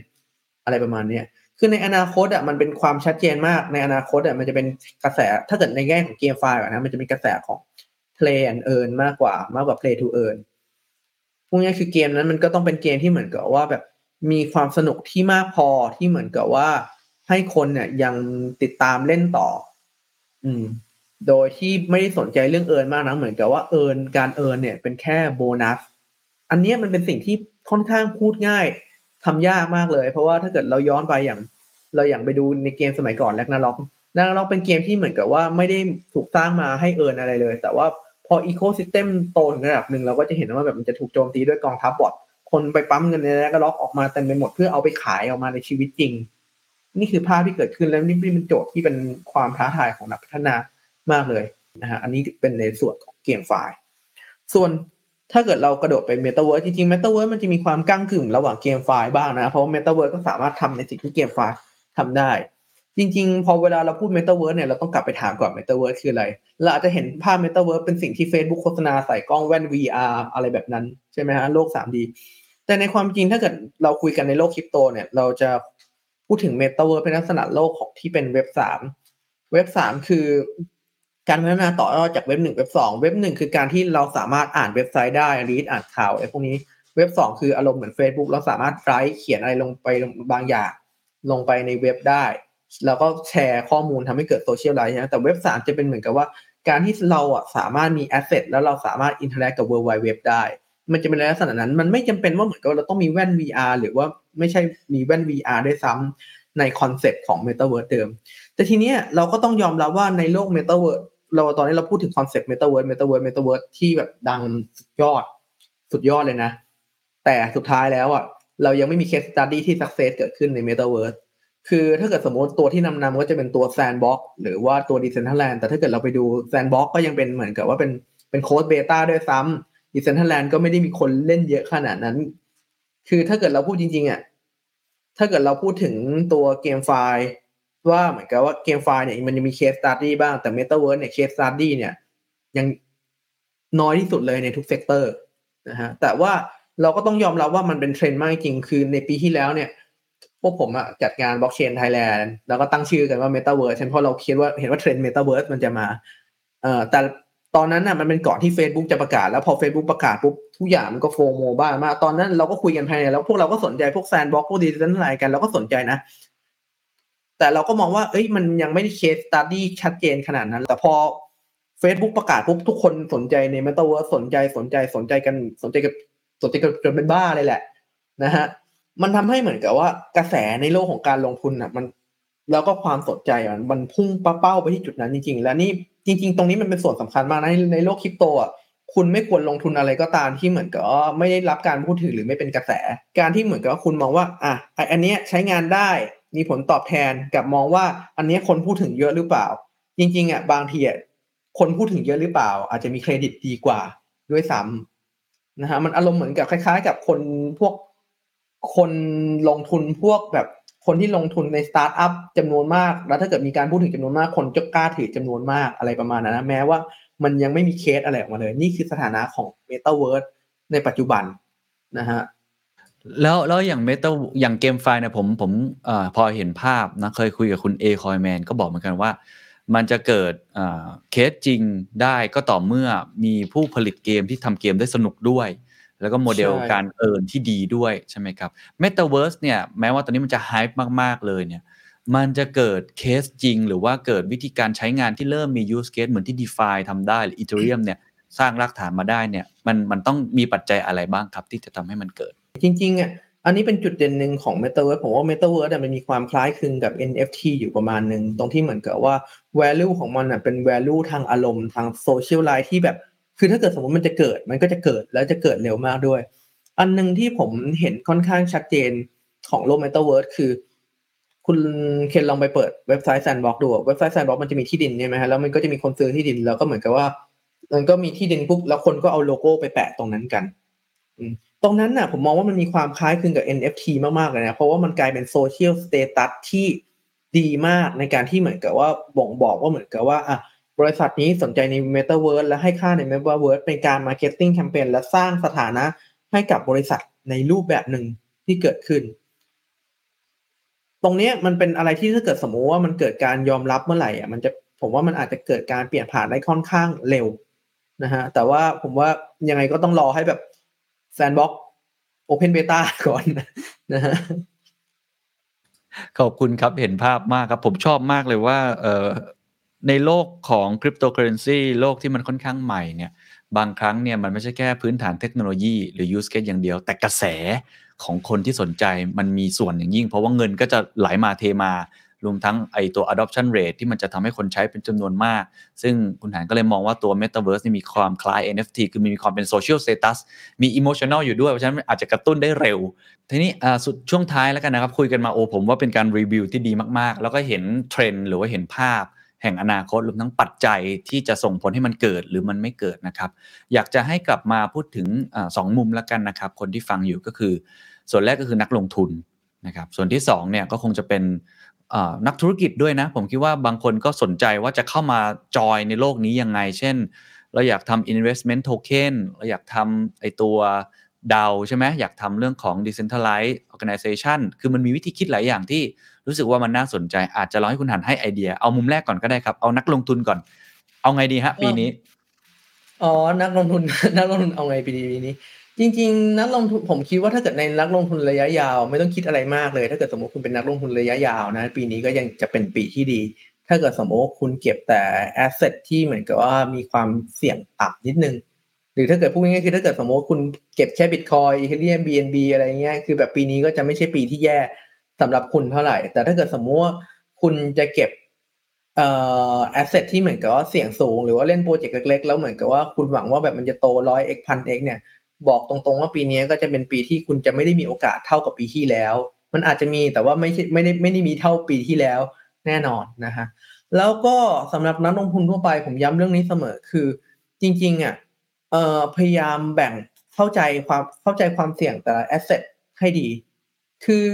อะไรประมาณนี้คือในอนาคตอ่ะมันเป็นความชัดเจนมากในอนาคตอ่ะมันจะเป็นกระแสถ้าเกิดในแง่ของเกมไฟล์นะมันจะมีกระแสของ play and earn มากกว่า play to earn พวกนี้คือเกมนั้นมันก็ต้องเป็นเกมที่เหมือนกับว่าแบบมีความสนุกที่มากพอที่เหมือนกับว่าให้คนเนี่ยยังติดตามเล่นต่อโดยที่ไม่ได้สนใจเรื่องเอิร์นมากนะเหมือนกับว่าเอิร์นการเอิร์นเนี่ยเป็นแค่โบนัสอันนี้มันเป็นสิ่งที่ค่อนข้างพูดง่ายทำยากมากเลยเพราะว่าถ้าเกิดเราย้อนไปอย่างไปดูในเกมสมัยก่อนแร็กนาร็อกเป็นเกมที่เหมือนกับว่าไม่ได้ถูกสร้างมาให้เอิร์นอะไรเลยแต่ว่าพออีโคซิสเต็มโตถึงระดับหนึ่งเราก็จะเห็นว่าแบบมันจะถูกโจมตีด้วยกองทัพบอทคนไปปั๊มเงินในแร็กนาร็อกออกมาเต็มไปหมดเพื่อเอาไปขายออกมาในชีวิตจริงนี่คือภาพที่เกิดขึ้นแล้วนี่เป็นโจทย์ที่เป็นความท้าทายของนักพัฒนามากเลยนะฮะอันนี้เป็นในส่วนของเกมไฟล์ส่วนถ้าเกิดเรากระโดดไปเมตาเวิร์สจริงๆเมตาเวิร์สมันจะมีความก้ำกึ่งระหว่างเกมไฟล์บ้างนะเพราะเมตาเวิร์สก็สามารถทำในสิ่งที่เกมไฟล์ทำได้จริงๆพอเวลาเราพูดเมตาเวิร์สเนี่ยเราต้องกลับไปถามก่อนเมตาเวิร์สคืออะไรเราอาจจะเห็นภาพเมตาเวิร์สเป็นสิ่งที่ Facebook โฆษณาใส่กล้องแว่น VR อะไรแบบนั้นใช่ไหมฮะโลก 3D แต่ในความจริงถ้าเกิดเราคุยกันในโลกคริปโตเนี่ยเราจะพูดถึงเมตาเวิร์สเป็นลักษณะโลกของที่เป็นเว็บ3คือการพัฒนาต่อยอดจากเว็บ1เว็บ2เว็บ1คือการที่เราสามารถอ่านเว็บไซต์ได้รีดอ่านข่าวไอ้พวกนี้เว็บ2คืออารมณ์เหมือน Facebook เราสามารถไลฟ์เขียนอะไรลงไปบางอย่างลงไปในเว็บได้ แล้วก็แชร์ข้อมูลทำให้เกิดโซเชียลไลท์นะแต่เว็บ3จะเป็นเหมือนกับว่าการที่เราอ่ะสามารถมีแอสเซทแล้วเราสามารถอินเทอร์แอคกับ World Wide Web ได้มันจะเป็นลักษณะนั้นมันไม่จำเป็นว่าเหมือนกับเราต้องมีแว่น VR หรือว่าไม่ใช่มีแว่น VR ได้ซ้ำในคอนเซ็ปต์ของ Metaverse เดิมแต่ทีเนี้ยเราก็ต้องยอมรับว่าในโลก Metaverse เราตอนนี้เราพูดถึงคอนเซ็ปต์ Metaverse ที่แบบดังสุดยอดเลยนะแต่สุดท้ายแล้วอ่ะเรายังไม่มี case study ที่ success เกิดขึ้นใน Metaverseคือถ้าเกิดสมมติตัวที่นำก็จะเป็นตัว Sandbox หรือว่าตัว Decentraland แต่ถ้าเกิดเราไปดู Sandbox ก็ยังเป็นเหมือนกับว่าเป็นโค้ดเบต้าด้วยซ้ำ Decentraland ก็ไม่ได้มีคนเล่นเยอะขนาดนั้นคือถ้าเกิดเราพูดจริงๆอ่ะถ้าเกิดเราพูดถึงตัว GameFi ว่าเหมือนกับว่า GameFi เนี่ยมันจะมี case study บ้างแต่ Metaverse เนี่ย case study เนี่ยยังน้อยที่สุดเลยในทุกเซกเตอร์นะฮะแต่ว่าเราก็ต้องยอมรับว่ามันเป็นเทรนด์มากจริงคือในปีที่แล้วเนี่ยพวกผมจัดงาน Blockchain Thailand แล้วก็ตั้งชื่อกันว่า Metaverse เพราะเราคิดว่าเห็นว่าเทรนด์ Metaverse มันจะมาแต่ตอนนั้นน่ะมันเป็นก่อนที่ Facebook จะประกาศแล้วพอ Facebook ประกาศปุ๊บทุกอย่างมันก็โฟโมบ้ามากตอนนั้นเราก็คุยกันภายในแล้วพวกเราก็สนใจพวก Sandbox พวก Decentraland กันเราก็สนใจนะแต่เราก็มองว่าเอ้ยมันยังไม่ได้ case study ชัดเจนขนาดนั้นแต่พอ Facebook ประกาศปุ๊บทุกคนสนใจใน Metaverse สนใจกันจนเป็นบ้าเลยแหละนะฮะมันทำให้เหมือนกับว่ากระแสในโลกของการลงทุนน่ะมันแล้วก็ความสนใจมันพุ่งเป้าไปที่จุดนั้นจริงๆแล้วนี่จริงๆตรงนี้มันเป็นส่วนสำคัญมากนะในโลกคริปโตอ่ะคุณไม่ควรลงทุนอะไรก็ตามที่เหมือนกับไม่ได้รับการพูดถึงหรือไม่เป็นกระแสการที่เหมือนกับคุณมองว่าอ่ะอันเนี้ยใช้งานได้มีผลตอบแทนกับมองว่าอันเนี้ยคนพูดถึงเยอะหรือเปล่าจริงๆอ่ะบางทีอ่ะคนพูดถึงเยอะหรือเปล่าอาจจะมีเครดิตดีกว่าด้วยซ้ำนะฮะมันอารมณ์เหมือนกับคล้ายๆกับคนพวกคนลงทุนพวกแบบคนที่ลงทุนในสตาร์ทอัพจำนวนมากแล้วถ้าเกิดมีการพูดถึงจำนวนมากคนจะกล้าถือจำนวนมากอะไรประมาณนั้นนะแม้ว่ามันยังไม่มีเคสอะไรออกมาเลยนี่คือสถานะของ Metaverse ในปัจจุบันนะฮะแล้วอย่าง Meta อย่าง GameFi เนี่ยผมพอเห็นภาพนะเคยคุยกับคุณ A Coinman ก็บอกเหมือนกันว่ามันจะเกิดเคสจริงได้ก็ต่อเมื่อมีผู้ผลิตเกมที่ทำเกมได้สนุกด้วยแล้วก็โมเดลการเอิร์นที่ดีด้วยใช่ไหมครับ Metaverse เนี่ยแม้ว่าตอนนี้มันจะไฮป์มากๆเลยเนี่ยมันจะเกิดเคสจริงหรือว่าเกิดวิธีการใช้งานที่เริ่มมี use case เหมือนที่ DeFi ทำได้หรือ Ethereum เนี่ยสร้างรากฐานมาได้เนี่ยมันต้องมีปัจจัยอะไรบ้างครับที่จะทำให้มันเกิดจริงๆอ่ะอันนี้เป็นจุดเด่นนึงของ Metaverse ผมว่า Metaverse มันมีความคล้ายคลึงกับ NFT อยู่ประมาณนึงตรงที่เหมือนกับว่า value ของมันเป็น value ทางอารมณ์ทาง social life ที่แบบคือถ้าเกิดสมมติมันจะเกิดมันก็จะเกิดแล้วจะเกิดเร็วมากด้วยอันนึงที่ผมเห็นค่อนข้างชัดเจนของโลก Metaverse คือคุณเคนลองไปเปิดเว็บไซต์ Sandbox ดูเว็บไซต์ Sandbox มันจะมีที่ดินใช่มั้ยฮะแล้วมันก็จะมีคนซื้อที่ดินแล้วก็เหมือนกับว่ามันก็มีที่ดินปุ๊บแล้วคนก็เอาโลโก้ไปแปะตรงนั้นกันตรงนั้นน่ะผมมองว่ามันมีความคล้ายคลึงกับ NFT มากๆเลยนะเพราะว่ามันกลายเป็น Social Status ที่ดีมากในการที่เหมือนกับว่าบ่งบอกว่าเหมือนกับว่าอ่ะบริษัทนี้สนใจใน Metaverse และให้ค่าใน Metaverse เป็นการ Marketing Campaign และสร้างสถานะให้กับบริษัทในรูปแบบหนึ่งที่เกิดขึ้นตรงนี้มันเป็นอะไรที่ถ้าเกิดสมมุติว่ามันเกิดการยอมรับเมื่อไหร่อ่ะมันจะผมว่ามันอาจจะเกิดการเปลี่ยนผ่านได้ค่อนข้างเร็วนะฮะแต่ว่าผมว่ายังไงก็ต้องรอให้แบบ Sandbox Open Beta ก่อนนะฮะขอบคุณครับเห็นภาพมากครับผมชอบมากเลยว่าในโลกของคริปโตเคอเรนซีโลกที่มันค่อนข้างใหม่เนี่ยบางครั้งเนี่ยมันไม่ใช่แค่พื้นฐานเทคโนโลยีหรือยูสเคสอย่างเดียวแต่กระแสของคนที่สนใจมันมีส่วนอย่างยิ่งเพราะว่าเงินก็จะไหลมาเทมารวมทั้งไอตัว adoption rate ที่มันจะทำให้คนใช้เป็นจำนวนมากซึ่งคุณหานก็เลยมองว่าตัว Metaverse นี่มีความคล้าย NFT คือมีความเป็น social status มี emotional อยู่ด้วยเพราะฉะนั้นอาจจะกระตุ้นได้เร็วทีนี้สุดช่วงท้ายแล้วกันนะครับคุยกันมาผมว่าเป็นการรีวิวที่ดีมากๆแล้วก็เห็นเทรนด์หรือว่าเห็นภาพแห่งอนาคตรวมทั้งปัจจัยที่จะส่งผลให้มันเกิดหรือมันไม่เกิดนะครับอยากจะให้กลับมาพูดถึงสองมุมละกันนะครับคนที่ฟังอยู่ก็คือส่วนแรกก็คือนักลงทุนนะครับส่วนที่สองเนี่ยก็คงจะเป็นนักธุรกิจด้วยนะผมคิดว่าบางคนก็สนใจว่าจะเข้ามาจอยในโลกนี้ยังไงเช่นเราอยากทำ investment token เราอยากทำไอตัวดาวใช่ไหมอยากทำเรื่องของ decentralized organization คือมันมีวิธีคิดหลายอย่างที่รู้สึกว่ามันน่าสนใจอาจจะลองให้คุณหันให้ไอเดียเอามุมแรกก่อนก็ได้ครับเอานักลงทุนก่อนเอาไงดีฮะปีนี้นักลงทุนเอาไงปีนี้ จริงๆนักลงทุนผมคิดว่าถ้าเกิดในนักลงทุนระยะยาวไม่ต้องคิดอะไรมากเลยถ้าเกิดสมมติคุณเป็นนักลงทุนระยะยาวนะปีนี้ก็ยังจะเป็นปีที่ดีถ้าเกิดสมมติคุณเก็บแต่แอสเซทที่เหมือนกับว่ามีความเสี่ยงต่ำนิดนึงหรือถ้าเกิดพูดง่ายๆคือถ้าเกิดสมมติคุณเก็บแค่ Bitcoin Ethereum BNB อะไรเงี้ยคือแบบปีนี้ก็จะไม่ใช่ปีที่แย่สำหรับคุณเท่าไหร่แต่ถ้าเกิดสมมติว่าคุณจะเก็บแอสเซทที่เหมือนกับว่าเสี่ยงสูงหรือว่าเล่นโปรเจกต์เล็กๆแล้วเหมือนกับว่าคุณหวังว่าแบบมันจะโต 100x 1000x เนี่ยบอกตรงๆว่าปีนี้ก็จะเป็นปีที่คุณจะไม่ได้มีโอกาสเท่ากับปีที่แล้วมันอาจจะมีแต่ว่าไม่ได้มีเท่าปีที่แล้วแน่นอนนะฮะแล้วก็สำหรับนักลงทุนทั่วไปผมย้ำเรื่องนี้เสมอคือจริงๆอ่ะพยายามแบ่งเข้าใจความเสี่ยงแต่ละแอสเซทให้ดีคือ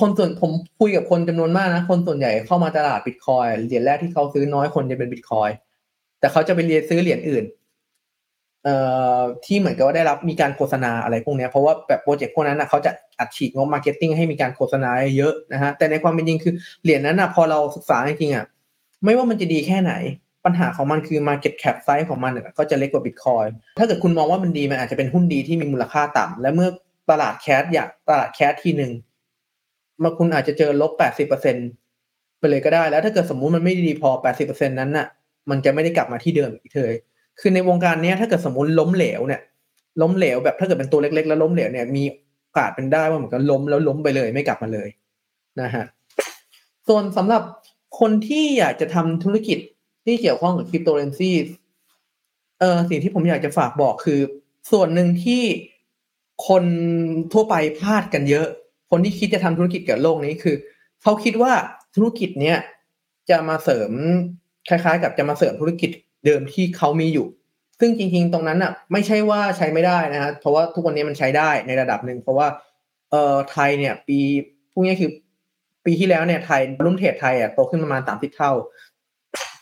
คนส่วนผมคุยกับคนจำนวนมากนะคนส่วนใหญ่เข้ามาตลาด Bitcoin เหรียญแรกที่เขาซื้อน้อยคนจะเป็น Bitcoin แต่เขาจะไปซื้อเหรียญอื่นที่เหมือนกับว่าได้รับมีการโฆษณาอะไรพวกนี้เพราะว่าแบบโปรเจกต์พวกนั้นนะเขาจะอัดฉีดงบมาร์เก็ตติ้งให้มีการโฆษณาเยอะนะฮะแต่ในความเป็นจริงคือเหรียญนั้นนะพอเราศึกษาจริงๆอ่ะไม่ว่ามันจะดีแค่ไหนปัญหาของมันคือ market cap size ของมันก็จะเล็กกว่า Bitcoin ถ้าเกิดคุณมองว่ามันดีมันอาจจะเป็นหุ้นดีที่มีมูลค่าต่ำและเมื่อตลาดแคสทีนึงมาคุณอาจจะเจอลบ 80% ไปเลยก็ได้แล้วถ้าเกิดสมมุติมันไม่ดีพอ 80% นั้นน่ะมันจะไม่ได้กลับมาที่เดิมอีกเลยคือในวงการนี้ถ้าเกิดสมมุติล้มเหลวแบบถ้าเกิดเป็นตัวเล็กๆแล้วล้มเหลวเนี่ยมีโอกาสเป็นได้ว่าเหมือนกับล้มแล้วล้มไปเลยไม่กลับมาเลยนะฮะส่วนสำหรับคนที่อยากจะทำธุรกิจที่เกี่ยวข้องกับคริปโตเคอเรนซีสิ่งที่ผมอยากจะฝากบอกคือส่วนหนึ่งที่คนทั่วไปพลาดกันเยอะคนที่คิดจะทำธุรกิจกับโลกนี้คือเขาคิดว่าธุรกิจเนี้ยจะมาเสริมคล้ายๆกับจะมาเสริมธุรกิจเดิมที่เขามีอยู่ซึ่งจริงๆตรงนั้นน่ะไม่ใช่ว่าใช้ไม่ได้นะฮะเพราะว่าทุกวันนี้มันใช้ได้ในระดับนึงเพราะว่าไทยเนี่ยปีพวกนี้คือปีที่แล้วเนี่ยไทยรุ่นเทรดไทยอ่ะโตขึ้นประมาณ30เท่า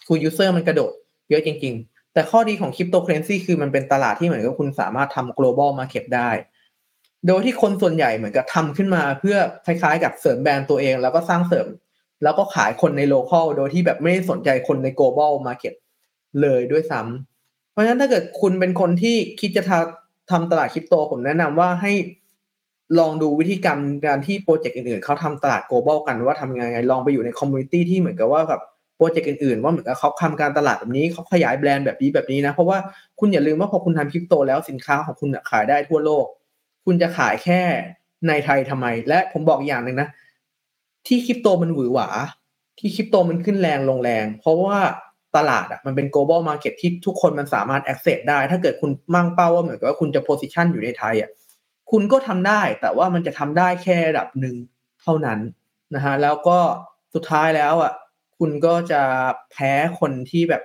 คือยูเซอร์มันกระโดดเยอะจริงๆแต่ข้อดีของคริปโตเคอเรนซีคือมันเป็นตลาดที่เหมือนกับคุณสามารถทำ global market ได้โดยที่คนส่วนใหญ่เหมือนกับทำขึ้นมาเพื่อคล้ายๆกับเสริมแบรนด์ตัวเองแล้วก็สร้างเสริมแล้วก็ขายคนในโลคอลโดยที่แบบไม่ได้สนใจคนใน global market เลยด้วยซ้ำเพราะฉะนั้นถ้าเกิดคุณเป็นคนที่คิดจะทำตลาดคริปโตผมแนะนำว่าให้ลองดูวิธีการที่โปรเจกต์อื่นๆเขาทำตลาด global กันว่าทำยังไงลองไปอยู่ใน community ที่เหมือนกับว่าแบบโปรเจกต์อื่นๆว่าเหมือนกับเขาทำการตลาดแบบนี้เขาขยายแบรนด์แบบนี้นะเพราะว่าคุณอย่าลืมว่าพอคุณทำคริปโตแล้วสินค้าของคุณขายได้ทั่วโลกคุณจะขายแค่ในไทยทำไมและผมบอกอย่างนึงนะที่คริปโตมันหวือหวาที่คริปโตมันขึ้นแรงลงแรงเพราะว่าตลาดอ่ะมันเป็น global market ที่ทุกคนมันสามารถ access ได้ถ้าเกิดคุณมั่งเป้าว่าเหมือนกับว่าคุณจะ position อยู่ในไทยอ่ะคุณก็ทำได้แต่ว่ามันจะทำได้แค่ระดับนึงเท่านั้นนะฮะแล้วก็สุดท้ายแล้วอ่ะคุณก็จะแพ้คนที่แบบ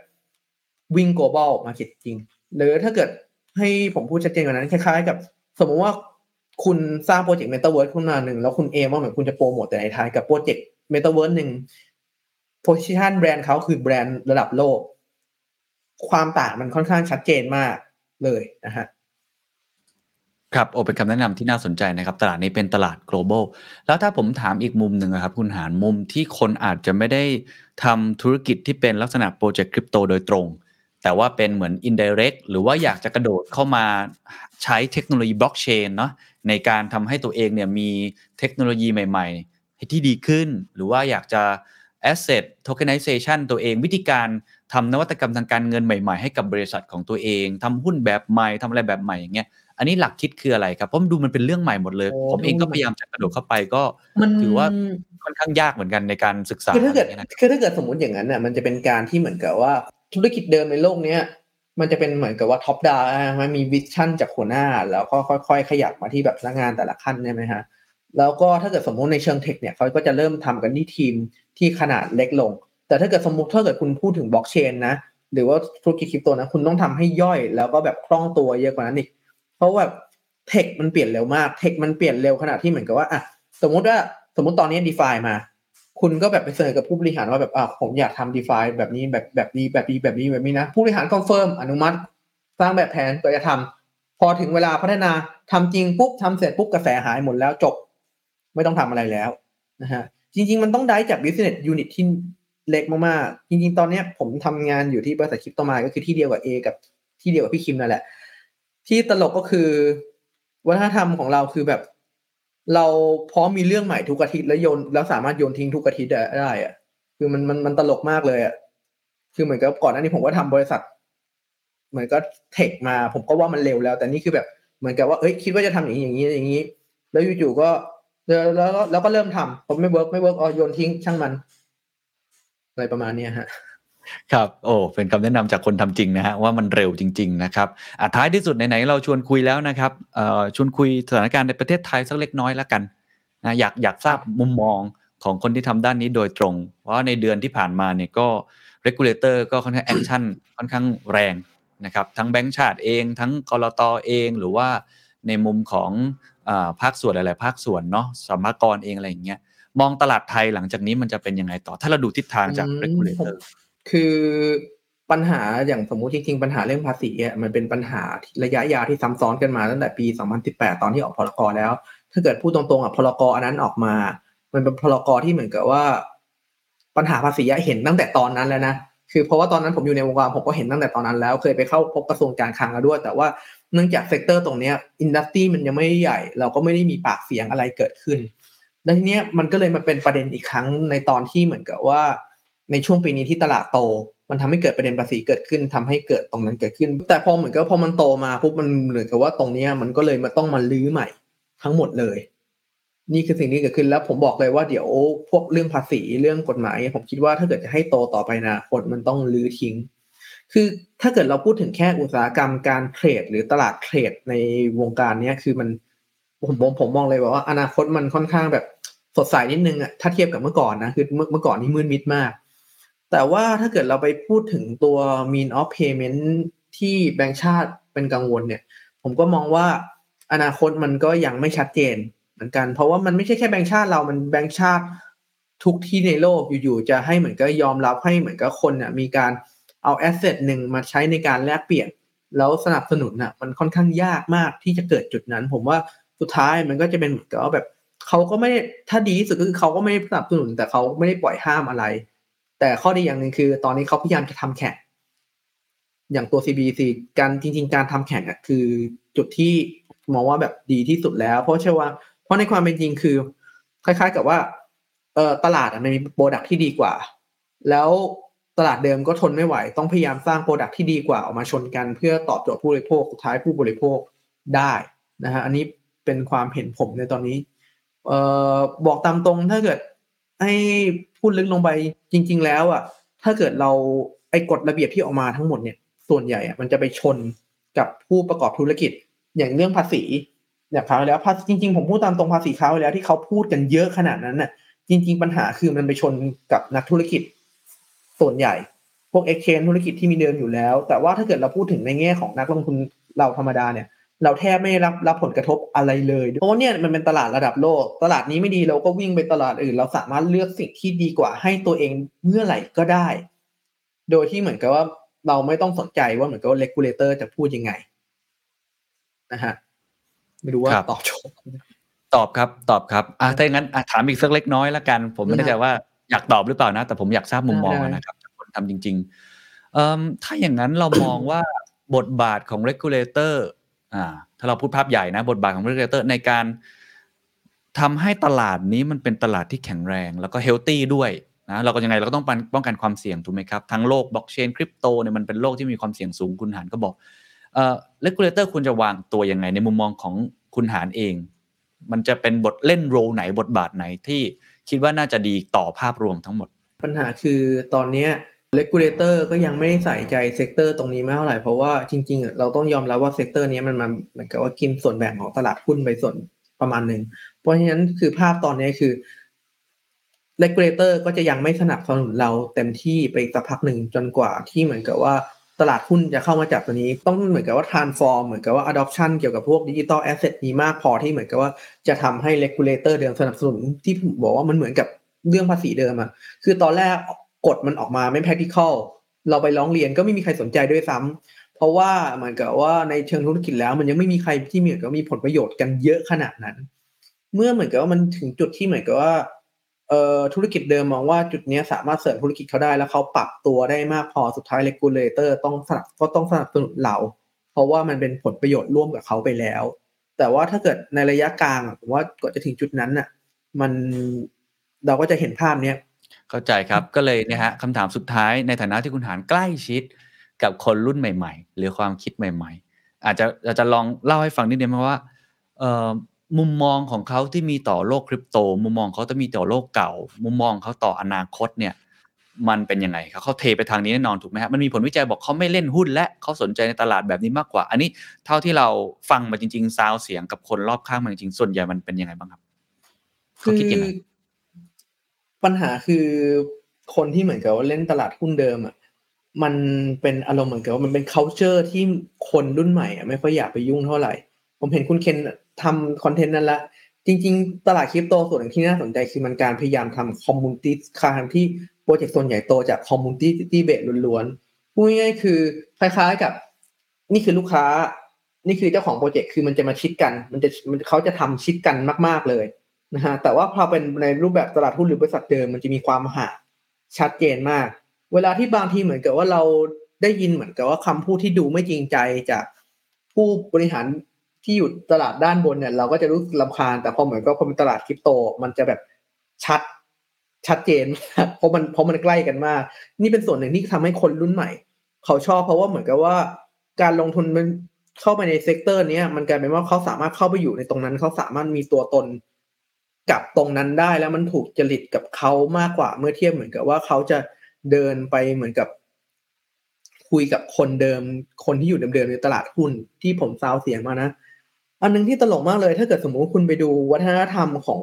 วิ่ง global market จริงหรือถ้าเกิดให้ผมพูดชัดเจนกว่านั้นคล้ายๆกับสมมติว่าคุณสร้างโปรเจกต์ Metaverse ขึ้นมาหนึ่งแล้วคุณเอมว่าเหมือนคุณจะโปรโมทแต่ในไทยกับโปรเจกต์ Metaverse หนึ่ง position แบรนด์เขาคือแบรนด์ระดับโลกความต่างมันค่อนข้างชัดเจนมากเลยนะฮะครับโอเป็นคำแนะนำที่น่าสนใจนะครับตลาดนี้เป็นตลาด global แล้วถ้าผมถามอีกมุมหนึ่งครับคุณหานมุมที่คนอาจจะไม่ได้ทำธุรกิจที่เป็นลักษณะโปรเจกต์คริปโตโดยตรงแต่ว่าเป็นเหมือน indirect หรือว่าอยากจะกระโดดเข้ามาใช้เทคโนโลยี blockchain เนาะในการทำให้ตัวเองเนี่ยมีเทคโนโลยีใหม่ๆที่ดีขึ้นหรือว่าอยากจะ asset tokenization ตัวเองวิธีการทำนวัตกรรมทางการเงินใหม่ๆให้กับบริษัทของตัวเองทำหุ้นแบบใหม่ทำอะไรแบบใหม่อย่างเงี้ยอันนี้หลักคิดคืออะไรครับเพราะดูมันเป็นเรื่องใหม่หมดเลยผมเองก็พยายามจะกระโดดเข้าไปก็ถือว่าค่อนข้างยากเหมือนกันในการศึกษาคือถ้าเกิดสมมติอย่างนั้นน่ะมันจะเป็นการที่เหมือนกับว่าธุรกิจเดิมในโลกนี้มันจะเป็นเหมือนกับว่าท็อปดาวมันมีวิชั่นจากหัวหน้าแล้วก็ค่อยๆขยับมาที่แบบพนักงานแต่ละขั้นใช่ไหมฮะแล้วก็ถ้าเกิดสมมติในเชิงเทคเนี่ยเขาก็จะเริ่มทำกันที่ทีมที่ขนาดเล็กลงแต่ถ้าเกิดคุณพูดถึงบล็อกเชนนะหรือว่าธุรกิจคริปโตนะคุณต้องทำให้ย่อยแล้วก็แบบคล่องตัวเยอะกว่านั้นอีกเพราะว่าเทคมันเปลี่ยนเร็วมากเทคมันเปลี่ยนเร็วขนาดที่เหมือนกับว่าอ่ะสมมติตอนนี้ DeFi มาคุณก็แบบไปเสนอกับผู้บริหารว่าแบบผมอยากทำ DeFi แบบนี้แบบนี้นะผู้บริหารคอนเฟิร์มอนุมัติสร้างแบบแผนก็จะทำพอถึงเวลาพัฒนาทำจริงปุ๊บทำเสร็จปุ๊บกระแสหายหมดแล้วจบไม่ต้องทำอะไรแล้วนะฮะจริงๆมันต้องได้จาก business unit ที่เล็กมากๆจริงๆตอนนี้ผมทำงานอยู่ที่บริษัท Crypto Mine ก็คือที่เดียวกับพี่คิมนั่นแหละที่ตลกก็คือ วัฒนธรรมของเราคือแบบเราพร้อมมีเรื่องใหม่ทุกอาทิตย์แล้วโยนแล้วสามารถโยนทิ้งทุกอาทิตย์ได้อ่ะคือมันตลกมากเลยอ่ะคือเหมือนกับก่อนหน้านี้ผมก็ทำบริษัทเหมือนก็เทคมาผมก็ว่ามันเร็วแล้วแต่นี่คือแบบเหมือนกับว่าเอ้ยคิดว่าจะทำอย่างนี้อย่างนี้แล้วอยู่ๆก็แล้วก็เริ่มทำผมไม่เวิร์กอ๋อโยนทิ้งช่างมันอะไรประมาณนี้ฮะครับโอ้เป็นคำแนะนำจากคนทำจริงนะฮะว่ามันเร็วจริงๆนะครับท้ายที่สุดไหนๆเราชวนคุยแล้วนะครับชวนคุยสถานการณ์ในประเทศไทยสักเล็กน้อยแล้วกันนะอยากทราบมุมมองของคนที่ทำด้านนี้โดยตรงเพราะในเดือนที่ผ่านมาเนี่ยก็ regulator ก็ค่อนข้างแอคชั่นค่อนข้างแรงนะครับทั้งแบงก์ชาติเองทั้งกลต.เองหรือว่าในมุมของภาคส่วนหลายๆภาคส่วนเนาะสหกรณ์เองอะไรอย่างเงี้ยมองตลาดไทยหลังจากนี้มันจะเป็นยังไงต่อถ้าเราดูทิศทางจาก regulator คือปัญหาอย่างสมมุติจริงๆปัญหาเรื่องภาษีอ่ะมันเป็นปัญหาระยะยาวที่ซ้ำซ้อนกันมาตั้งแต่ปี2018ตอนที่ออกพรก.แล้วถ้าเกิดพูดตรงๆอ่ะพรก.อันนั้นออกมามันเป็นพรก.ที่เหมือนกับว่าปัญหาภาษีอ่ะเห็นตั้งแต่ตอนนั้นแล้วนะคือเพราะว่าตอนนั้นผมอยู่ในวงการผมก็เห็นตั้งแต่ตอนนั้นแล้วเคยไปเข้าพบกระทรวงการคลังแล้วด้วยแต่ว่าเนื่องจากเซกเตอร์ตรงเนี้ยอินดัสทรีมันยังไม่ใหญ่เราก็ไม่ได้มีปากเสียงอะไรเกิดขึ้นแล้วทีเนี้ยมันก็เลยมาเป็นประเด็นอีกครั้งในตอนที่เหมือนกับว่าในช่วงปีนี้ที่ตลาดโตมันทำให้เกิดประเด็นภาษีเกิดขึ้นทำให้เกิดตรงนั้นเกิดขึ้นแต่พอเหมือนกับพอมันโตมาปุ๊บมันเหมือนกับว่าตรงเนี้ยมันก็เลยมาต้องมาลื้อใหม่ทั้งหมดเลยนี่คือสิ่งที่เกิดขึ้นแล้วผมบอกเลยว่าเดี๋ยวพวกเรื่องภาษีเรื่องกฎหมายผมคิดว่าถ้าเกิดจะให้โตต่อไปนะคนมันต้องลื้อทิ้งคือถ้าเกิดเราพูดถึงแค่อุตสาหกรรมการเทรดหรือตลาดเทรดในวงการนี้คือมันผมมองเลยว่าอนาคตมันค่อนข้างแบบสดใสนิดนึงอ่ะถ้าเทียบกับเมื่อก่อนนะคือเมื่อก่อนนี่มืดมิดมากแต่ว่าถ้าเกิดเราไปพูดถึงตัว mean of payment ที่แบงก์ชาติเป็นกังวลเนี่ยผมก็มองว่าอนาคตมันก็ยังไม่ชัดเจนเหมือนกันเพราะว่ามันไม่ใช่แค่แบงก์ชาติเรามันแบงก์ชาติทุกที่ในโลกอยู่ๆจะให้เหมือนก็ยอมรับให้เหมือนกับคนน่ะมีการเอาแอสเซทหนึ่งมาใช้ในการแลกเปลี่ยนแล้วสนับสนุนน่ะมันค่อนข้างยากมากที่จะเกิดจุดนั้นผมว่าสุดท้ายมันก็จะเป็นเหมือนกับแบบเขาก็ไม่ถ้าดีที่สุดก็คือเขาก็ไม่ได้สนับสนุนแต่เขาไม่ได้ปล่อยห้ามอะไรแต่ข้อดีอย่างนึงคือตอนนี้เขาพยายามจะทำแข่งอย่างตัว CBDC การจริงๆการทำแข่งอ่ะคือจุดที่มองว่าแบบดีที่สุดแล้วเพราะในความเป็นจริงคือคล้ายๆกับว่าตลาดมันมีโปรดักที่ดีกว่าแล้วตลาดเดิมก็ทนไม่ไหวต้องพยายามสร้างโปรดักที่ดีกว่าออกมาชนกันเพื่อตอบโจทย์ผู้บริโภคสุดท้ายผู้บริโภคได้นะฮะอันนี้เป็นความเห็นผมในตอนนี้บอกตามตรงถ้าเกิดให้พูดลึกลงไปจริงๆแล้วอ่ะถ้าเกิดเราไอ้กฎระเบียบที่ออกมาทั้งหมดเนี่ยส่วนใหญ่อ่ะมันจะไปชนกับผู้ประกอบธุรกิจอย่างเรื่องภาษีเนี่ยคราวแล้วจริงๆผมพูดตามตรงภาษีคราวแล้วที่เขาพูดกันเยอะขนาดนั้นน่ะจริงๆปัญหาคือมันไปชนกับนักธุรกิจส่วนใหญ่พวก exchange ธุรกิจที่มีเดิมอยู่แล้วแต่ว่าถ้าเกิดเราพูดถึงในแง่ของนักลงทุนเราธรรมดาเนี่ยเราแทบไม่รับผลกระทบอะไรเลยเพราะเนี่ยมันเป็นตลาดระดับโลกตลาดนี้ไม่ดีเราก็วิ่งไปตลาดอื่นเราสามารถเลือกสิ่งที่ดีกว่าให้ตัวเองเมื่อไหร่ก็ได้โดยที่เหมือนกับว่าเราไม่ต้องสนใจว่าเหมือนกับ regulator จะพูดยังไงนะฮะไม่รู้ว่าตอบโจทย์ตอบครับถ้าอย่างนั้นถามอีกสักเล็กน้อยละกันผมไม่แน่ใจว่าอยากตอบหรือเปล่านะแต่ผมอยากทราบมุมมองนะครับจากคนทำจริงๆถ้าอย่างนั้นเรามองว่าบทบาทของ regulator ถ้าเราพูดภาพใหญ่นะบทบาทของ regulator ในการทำให้ตลาดนี้มันเป็นตลาดที่แข็งแรงแล้วก็ healthy ด้วยนะเราก็ยังไงเราก็ต้องป้องกันความเสี่ยงถูกไหมครับทั้งโลก blockchain crypto เนี่ยมันเป็นโลกที่มีความเสี่ยงสูงคุณหานก็บอกregulator ควรจะวางตัวยังไงในมุมมองของคุณหานเองมันจะเป็นบทเล่นโรไหนบทบาทไหนที่คิดว่าน่าจะดีต่อภาพรวมทั้งหมดปัญหาคือตอนนี้ regulator ก็ยังไม่ใส่ใจเซกเตอร์ตรงนี้มากเท่าไหร่เพราะว่าจริงๆเราต้องยอมรับว่าเซกเตอร์นี้มันมาเหมือนกับว่ากินส่วนแบ่งของตลาดหุ้นไปส่วนประมาณนึงเพราะฉะนั้นคือภาพตอนนี้คือ regulator ก็จะยังไม่สนับสนุนเราเต็มที่ไปสักพักนึงจนกว่าที่เหมือนกับว่าตลาดหุ้นจะเข้ามาจับตัวนี้ต้องเหมือนกับว่า transform เหมือนกับว่า adoption เกี่ยวกับพวก digital asset นี้มากพอที่เหมือนกับว่าจะทำให้ regulator เดิมสนับสนุนที่ผมบอกว่ามันเหมือนกับเรื่องภาษีเดิมอ่ะคือตอนแรกกฎมันออกมาไม่ practical เราไปร้องเรียนก็ไม่มีใครสนใจด้วยซ้ำเพราะว่าเหมือนกับว่าในเชิงธุรกิจแล้วมันยังไม่มีใครที่เหมือนกับมีผลประโยชน์กันเยอะขนาดนั้นเมื่อเหมือนกับว่ามันถึงจุดที่เหมือนกับว่าธุรกิจเดิมมองว่าจุดนี้สามารถเสริมธุรกิจเขาได้แล้วเขาปรับตัวได้มากพอสุดท้าย regulator ต้องสนับสนุนเราเพราะว่ามันเป็นผลประโยชน์ร่วมกับเขาไปแล้ว แต่ว่าถ้าเกิดในระยะกลางผมว่าก่อนจะถึงจุดนั้นน่ะมันเราก็จะเห็นภาพเนี้ยเข้าใจครับก็เลยนะฮะคำถามสุดท้ายในฐานะที่คุณหารใกล้ชิดกับคนรุ่นใหม่ๆหรือความคิดใหม่ๆอาจจะลองเล่าให้ฟังนิดนึงมั้ยว่ามุมมองของเขาที่มีต่อโลกคริปโตมุมมองเขาจะมีต่อโลกเก่ามุมมองเขาต่ออนาคตเนี่ยมันเป็นยังไงครับเขาเทไปทางนี้แน่นอนถูกไหมฮะมันมีผลวิจัยบอกเขาไม่เล่นหุ้นและเขาสนใจในตลาดแบบนี้มากกว่าอันนี้เท่าที่เราฟังมาจริงๆซาวเสียงกับคนรอบข้างมาจริงๆส่วนใหญ่มันเป็นยังไงบ้างครับเขาคิดยังไงปัญหาคือคนที่เหมือนกับว่าเล่นตลาดหุ้นเดิมอ่ะมันเป็นอารมณ์เหมือนกับว่ามันเป็น culture ที่คนรุ่นใหม่อ่ะไม่ค่อยอยากไปยุ่งเท่าไหร่ผมเห็นคุณเคนทำคอนเทนต์นั่นละจริงๆตลาดคริปโตส่วนหนึ่งที่น่าสนใจคือมันการพยายามทำคอมมูนิตี้การที่โปรเจกต์ส่วนใหญ่โตจากคอมมูนิตี้เบสล้วนๆพูดง่ายๆคือคล้ายๆกับนี่คือลูกค้านี่คือเจ้าของโปรเจกต์คือมันจะมาชิดกันมันเขาจะทำชิดกันมากๆเลยนะฮะแต่ว่าพอเป็นในรูปแบบตลาดหุ้นหรือบริษัทเดิมมันจะมีความห่างชัดเจนมากเวลาที่บางทีเหมือนกับว่าเราได้ยินเหมือนกับว่าคำพูดที่ดูไม่จริงใจจากผู้บริหารที่อยู่ตลาดด้านบนเนี่ยเราก็จะรู้สึกรำคาญแต่พอเหมือนก็พอเป็นตลาดคริปโตมันจะแบบชัดเจนเพราะมันใกล้กันมากนี่เป็นส่วนหนึ่งที่ทำให้คนรุ่นใหม่เขาชอบเพราะว่าเหมือนกับว่าการลงทุนมันเข้าไปในเซกเตอร์นี้มันกลายเป็นว่าเขาสามารถเข้าไปอยู่ในตรงนั้นเขาสามารถมีตัวตนกับตรงนั้นได้แล้วมันถูกจริตกับเขามากกว่าเมื่อเทียบเหมือนกับว่าเขาจะเดินไปเหมือนกับคุยกับคนเดิมคนที่อยู่เดิมๆในตลาดหุ้นที่ผมซาวเสียงมานะอันนึงที่ตลกมากเลยถ้าเกิดสมมุติคุณไปดูวัฒนธรรมของ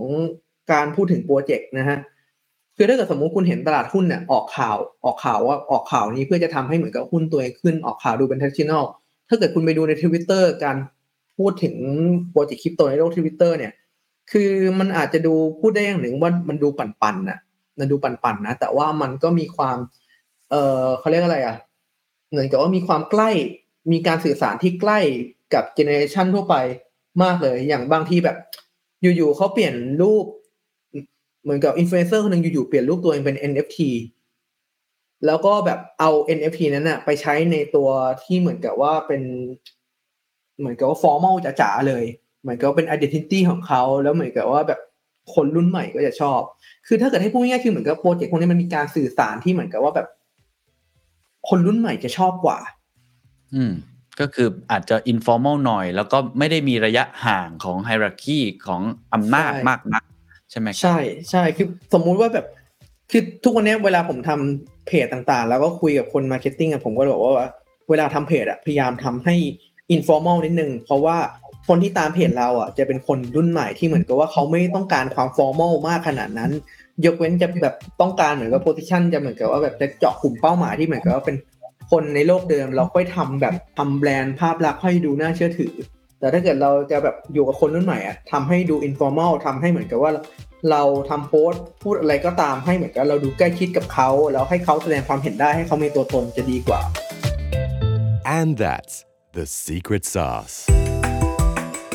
การพูดถึงโปรเจกต์นะฮะคือถ้าเกิดสมมุติคุณเห็นตลาดหุ้นเนี่ยออกข่าวว่าออกข่าวนี้เพื่อจะทำให้เหมือนกับหุ้นตัวเองขึ้นออกข่าวดูเป็น traditional ถ้าเกิดคุณไปดูใน Twitter การพูดถึงโปรเจกต์คริปโตในโลก Twitter เนี่ยคือมันอาจจะดูพูดได้อย่างหนึ่งว่ามันดูปั่นๆนะมันดูปั่นๆนะแต่ว่ามันก็มีความเขาเรียกอะไรอ่ะเหมือนกับว่ามีความใกล้มีการสื่อสารที่ใกล้กับเจเนอเรชันทั่วไปมากเลยอย่างบางทีแบบอยู่ๆเขาเปลี่ยนรูปเหมือนกับอินฟลูเอนเซอร์คนนึงอยู่ๆเปลี่ยนรูปตัวเองเป็น NFT แล้วก็แบบเอา NFT นั้นนะไปใช้ในตัวที่เหมือนกับว่าเป็นเหมือนกับว่าฟอร์มัลจ๋าๆเลยเหมือนกับเป็น identity ของเขาแล้วเหมือนกับว่าแบบคนรุ่นใหม่ก็จะชอบคือถ้าเกิดให้พูดง่ายๆคือเหมือนกับโปรเจกต์พวกนี้มันมีการสื่อสารที่เหมือนกับว่าแบบคนรุ่นใหม่จะชอบกว่าก็คืออาจจะ informal หน่อยแล้วก็ไม่ได้มีระยะห่างของ hierarchy ของอำนาจมากนักใช่ไหมใช่ใช่คือสมมุติว่าแบบคือทุกวันนี้เวลาผมทำเพจต่างๆแล้วก็คุยกับคน marketing ผมก็บอกว่าเวลาทำเพจพยายามทำให้ informal นิดนึงเพราะว่าคนที่ตามเพจเราจะเป็นคนรุ่นใหม่ที่เหมือนกับว่าเขาไม่ต้องการความ formal มากขนาดนั้นยกเว้นจะแบบต้องการเหมือนกับ position จะเหมือนกับว่าแบบจะเจาะกลุ่มเป้าหมายที่เหมือนกับว่าเป็นคนในโลกเดิมเราค่อยทำแบบทำแบรนด์ภาพลักษณ์ให้ดูน่าเชื่อถือแต่ถ้าเกิดเราจะแบบอยู่กับคนรุ่นใหม่ทำให้ดู informal ทำให้เหมือนกับว่าเราทำโพสต์พูดอะไรก็ตามให้เหมือนกับเราดูใกล้ชิดกับเขาแล้วให้เขาแสดงความเห็นได้ให้เขามีตัวตนจะดีกว่า And that's the secret sauce